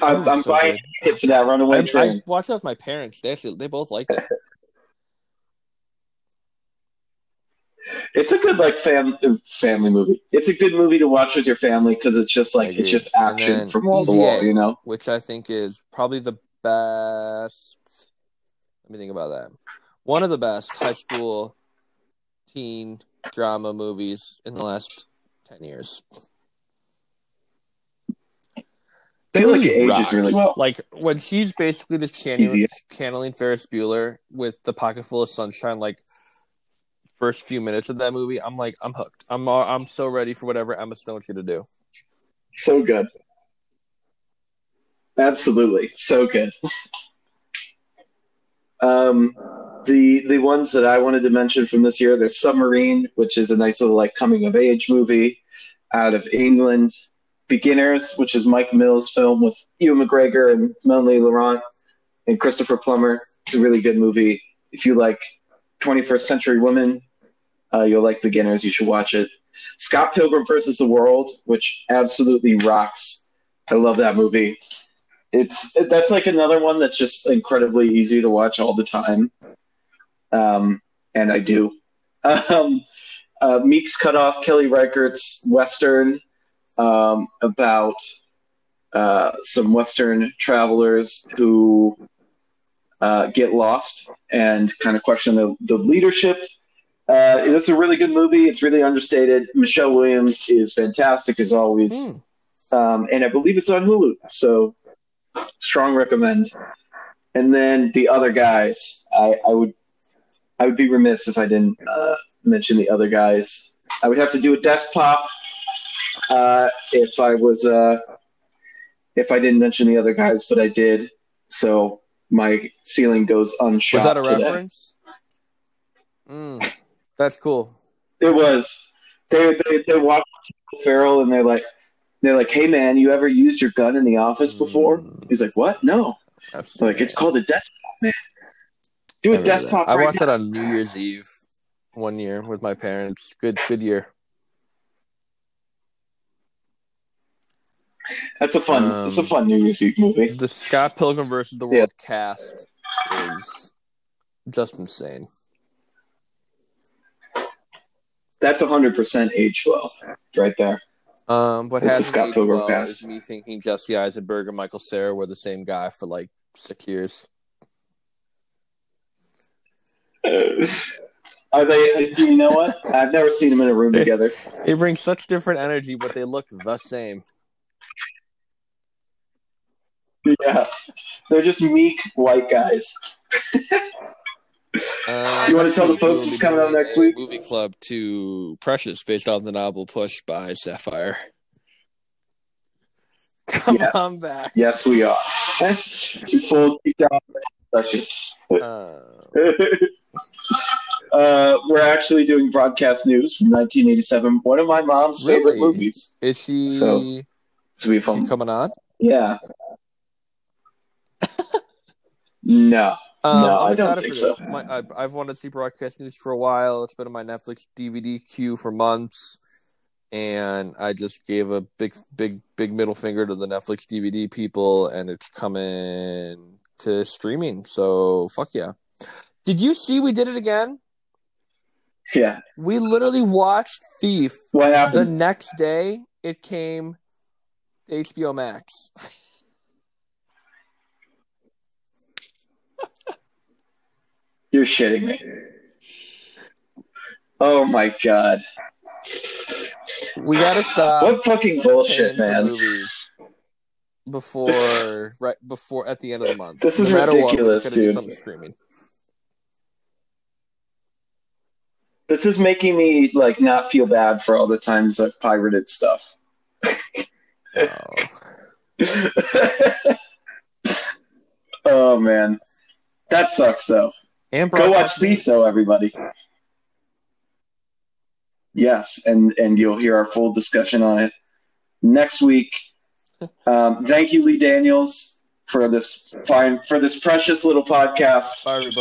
I'm buying a ticket for that Runaway Train. I watched it with my parents. They both liked it. It's a good family movie. It's a good movie to watch with your family because it's just like it's just action from wall to wall, you know. Which I think is probably the best Let me think about that. One of the best high school teen drama movies in the last 10 years. They look at ages really well. Like when she's basically just channeling Ferris Bueller with The Pocket Full of Sunshine, like first few minutes of that movie, I'm like, I'm hooked. I'm so ready for whatever Emma Stone's going to do. So good. Absolutely. So good. The ones that I wanted to mention from this year, there's Submarine, which is a nice little like coming of age movie out of England. Beginners, which is Mike Mills' film with Ewan McGregor and Melanie Laurent and Christopher Plummer. It's a really good movie. If you like 21st Century Women, you'll like Beginners. You should watch it. Scott Pilgrim vs. the World, which absolutely rocks. I love that movie. That's like another one that's just incredibly easy to watch all the time. And I do. Meeks Cut Off, Kelly Reichert's Western, about some Western travelers who get lost and kind of question the leadership. It's a really good movie. It's really understated. Michelle Williams is fantastic as always. And I believe it's on Hulu. So strong recommend. And then The Other Guys. I would be remiss if I didn't mention The Other Guys. I would have to do a desk pop if I didn't mention The Other Guys, but I did. So my ceiling goes unshot. Was that a reference? That's cool. It was. They walked up to Farrell and they're like, "Hey man, you ever used your gun in the office before?" He's like, "What? No." Like, it's called a desk pop, man. Do a desk pop. I watched that on New Year's Eve one year with my parents. Good year. It's a fun New Year's Eve movie. The Scott Pilgrim vs. the World cast is just insane. That's 100% aged well, right there. What has the Scott Pilgrim well cast? Is me thinking Jesse Eisenberg and Michael Cera were the same guy for like 6 years. Are they? Do you know what? I've never seen them in a room together. They bring such different energy, but they look the same. Yeah, they're just meek white guys. You want to tell the folks who's coming up next week? Movie Club to Precious, based off the novel Push by Sapphire. Come on back. Yes, we are. Full deep down Precious. We're actually doing broadcast news from 1987. One of my mom's favorite movies. Is she? So, it's be fun. Is she coming on? Yeah. No, I don't think so. I've wanted to see broadcast news for a while. It's been on my Netflix DVD queue for months, and I just gave a big middle finger to the Netflix DVD people, and it's coming to streaming. So fuck yeah! Did you see we did it again? Yeah, we literally watched Thief. What happened? The next day, it came to HBO Max. You're shitting me. Oh my god. We gotta stop. What fucking bullshit, man. Before at the end of the month. This is ridiculous, dude. This is making me like not feel bad for all the times I've pirated stuff. Oh man. That sucks though. Go watch Thief, though, everybody. Yes, and you'll hear our full discussion on it next week. Thank you, Lee Daniels, for this precious little podcast. Bye, everybody.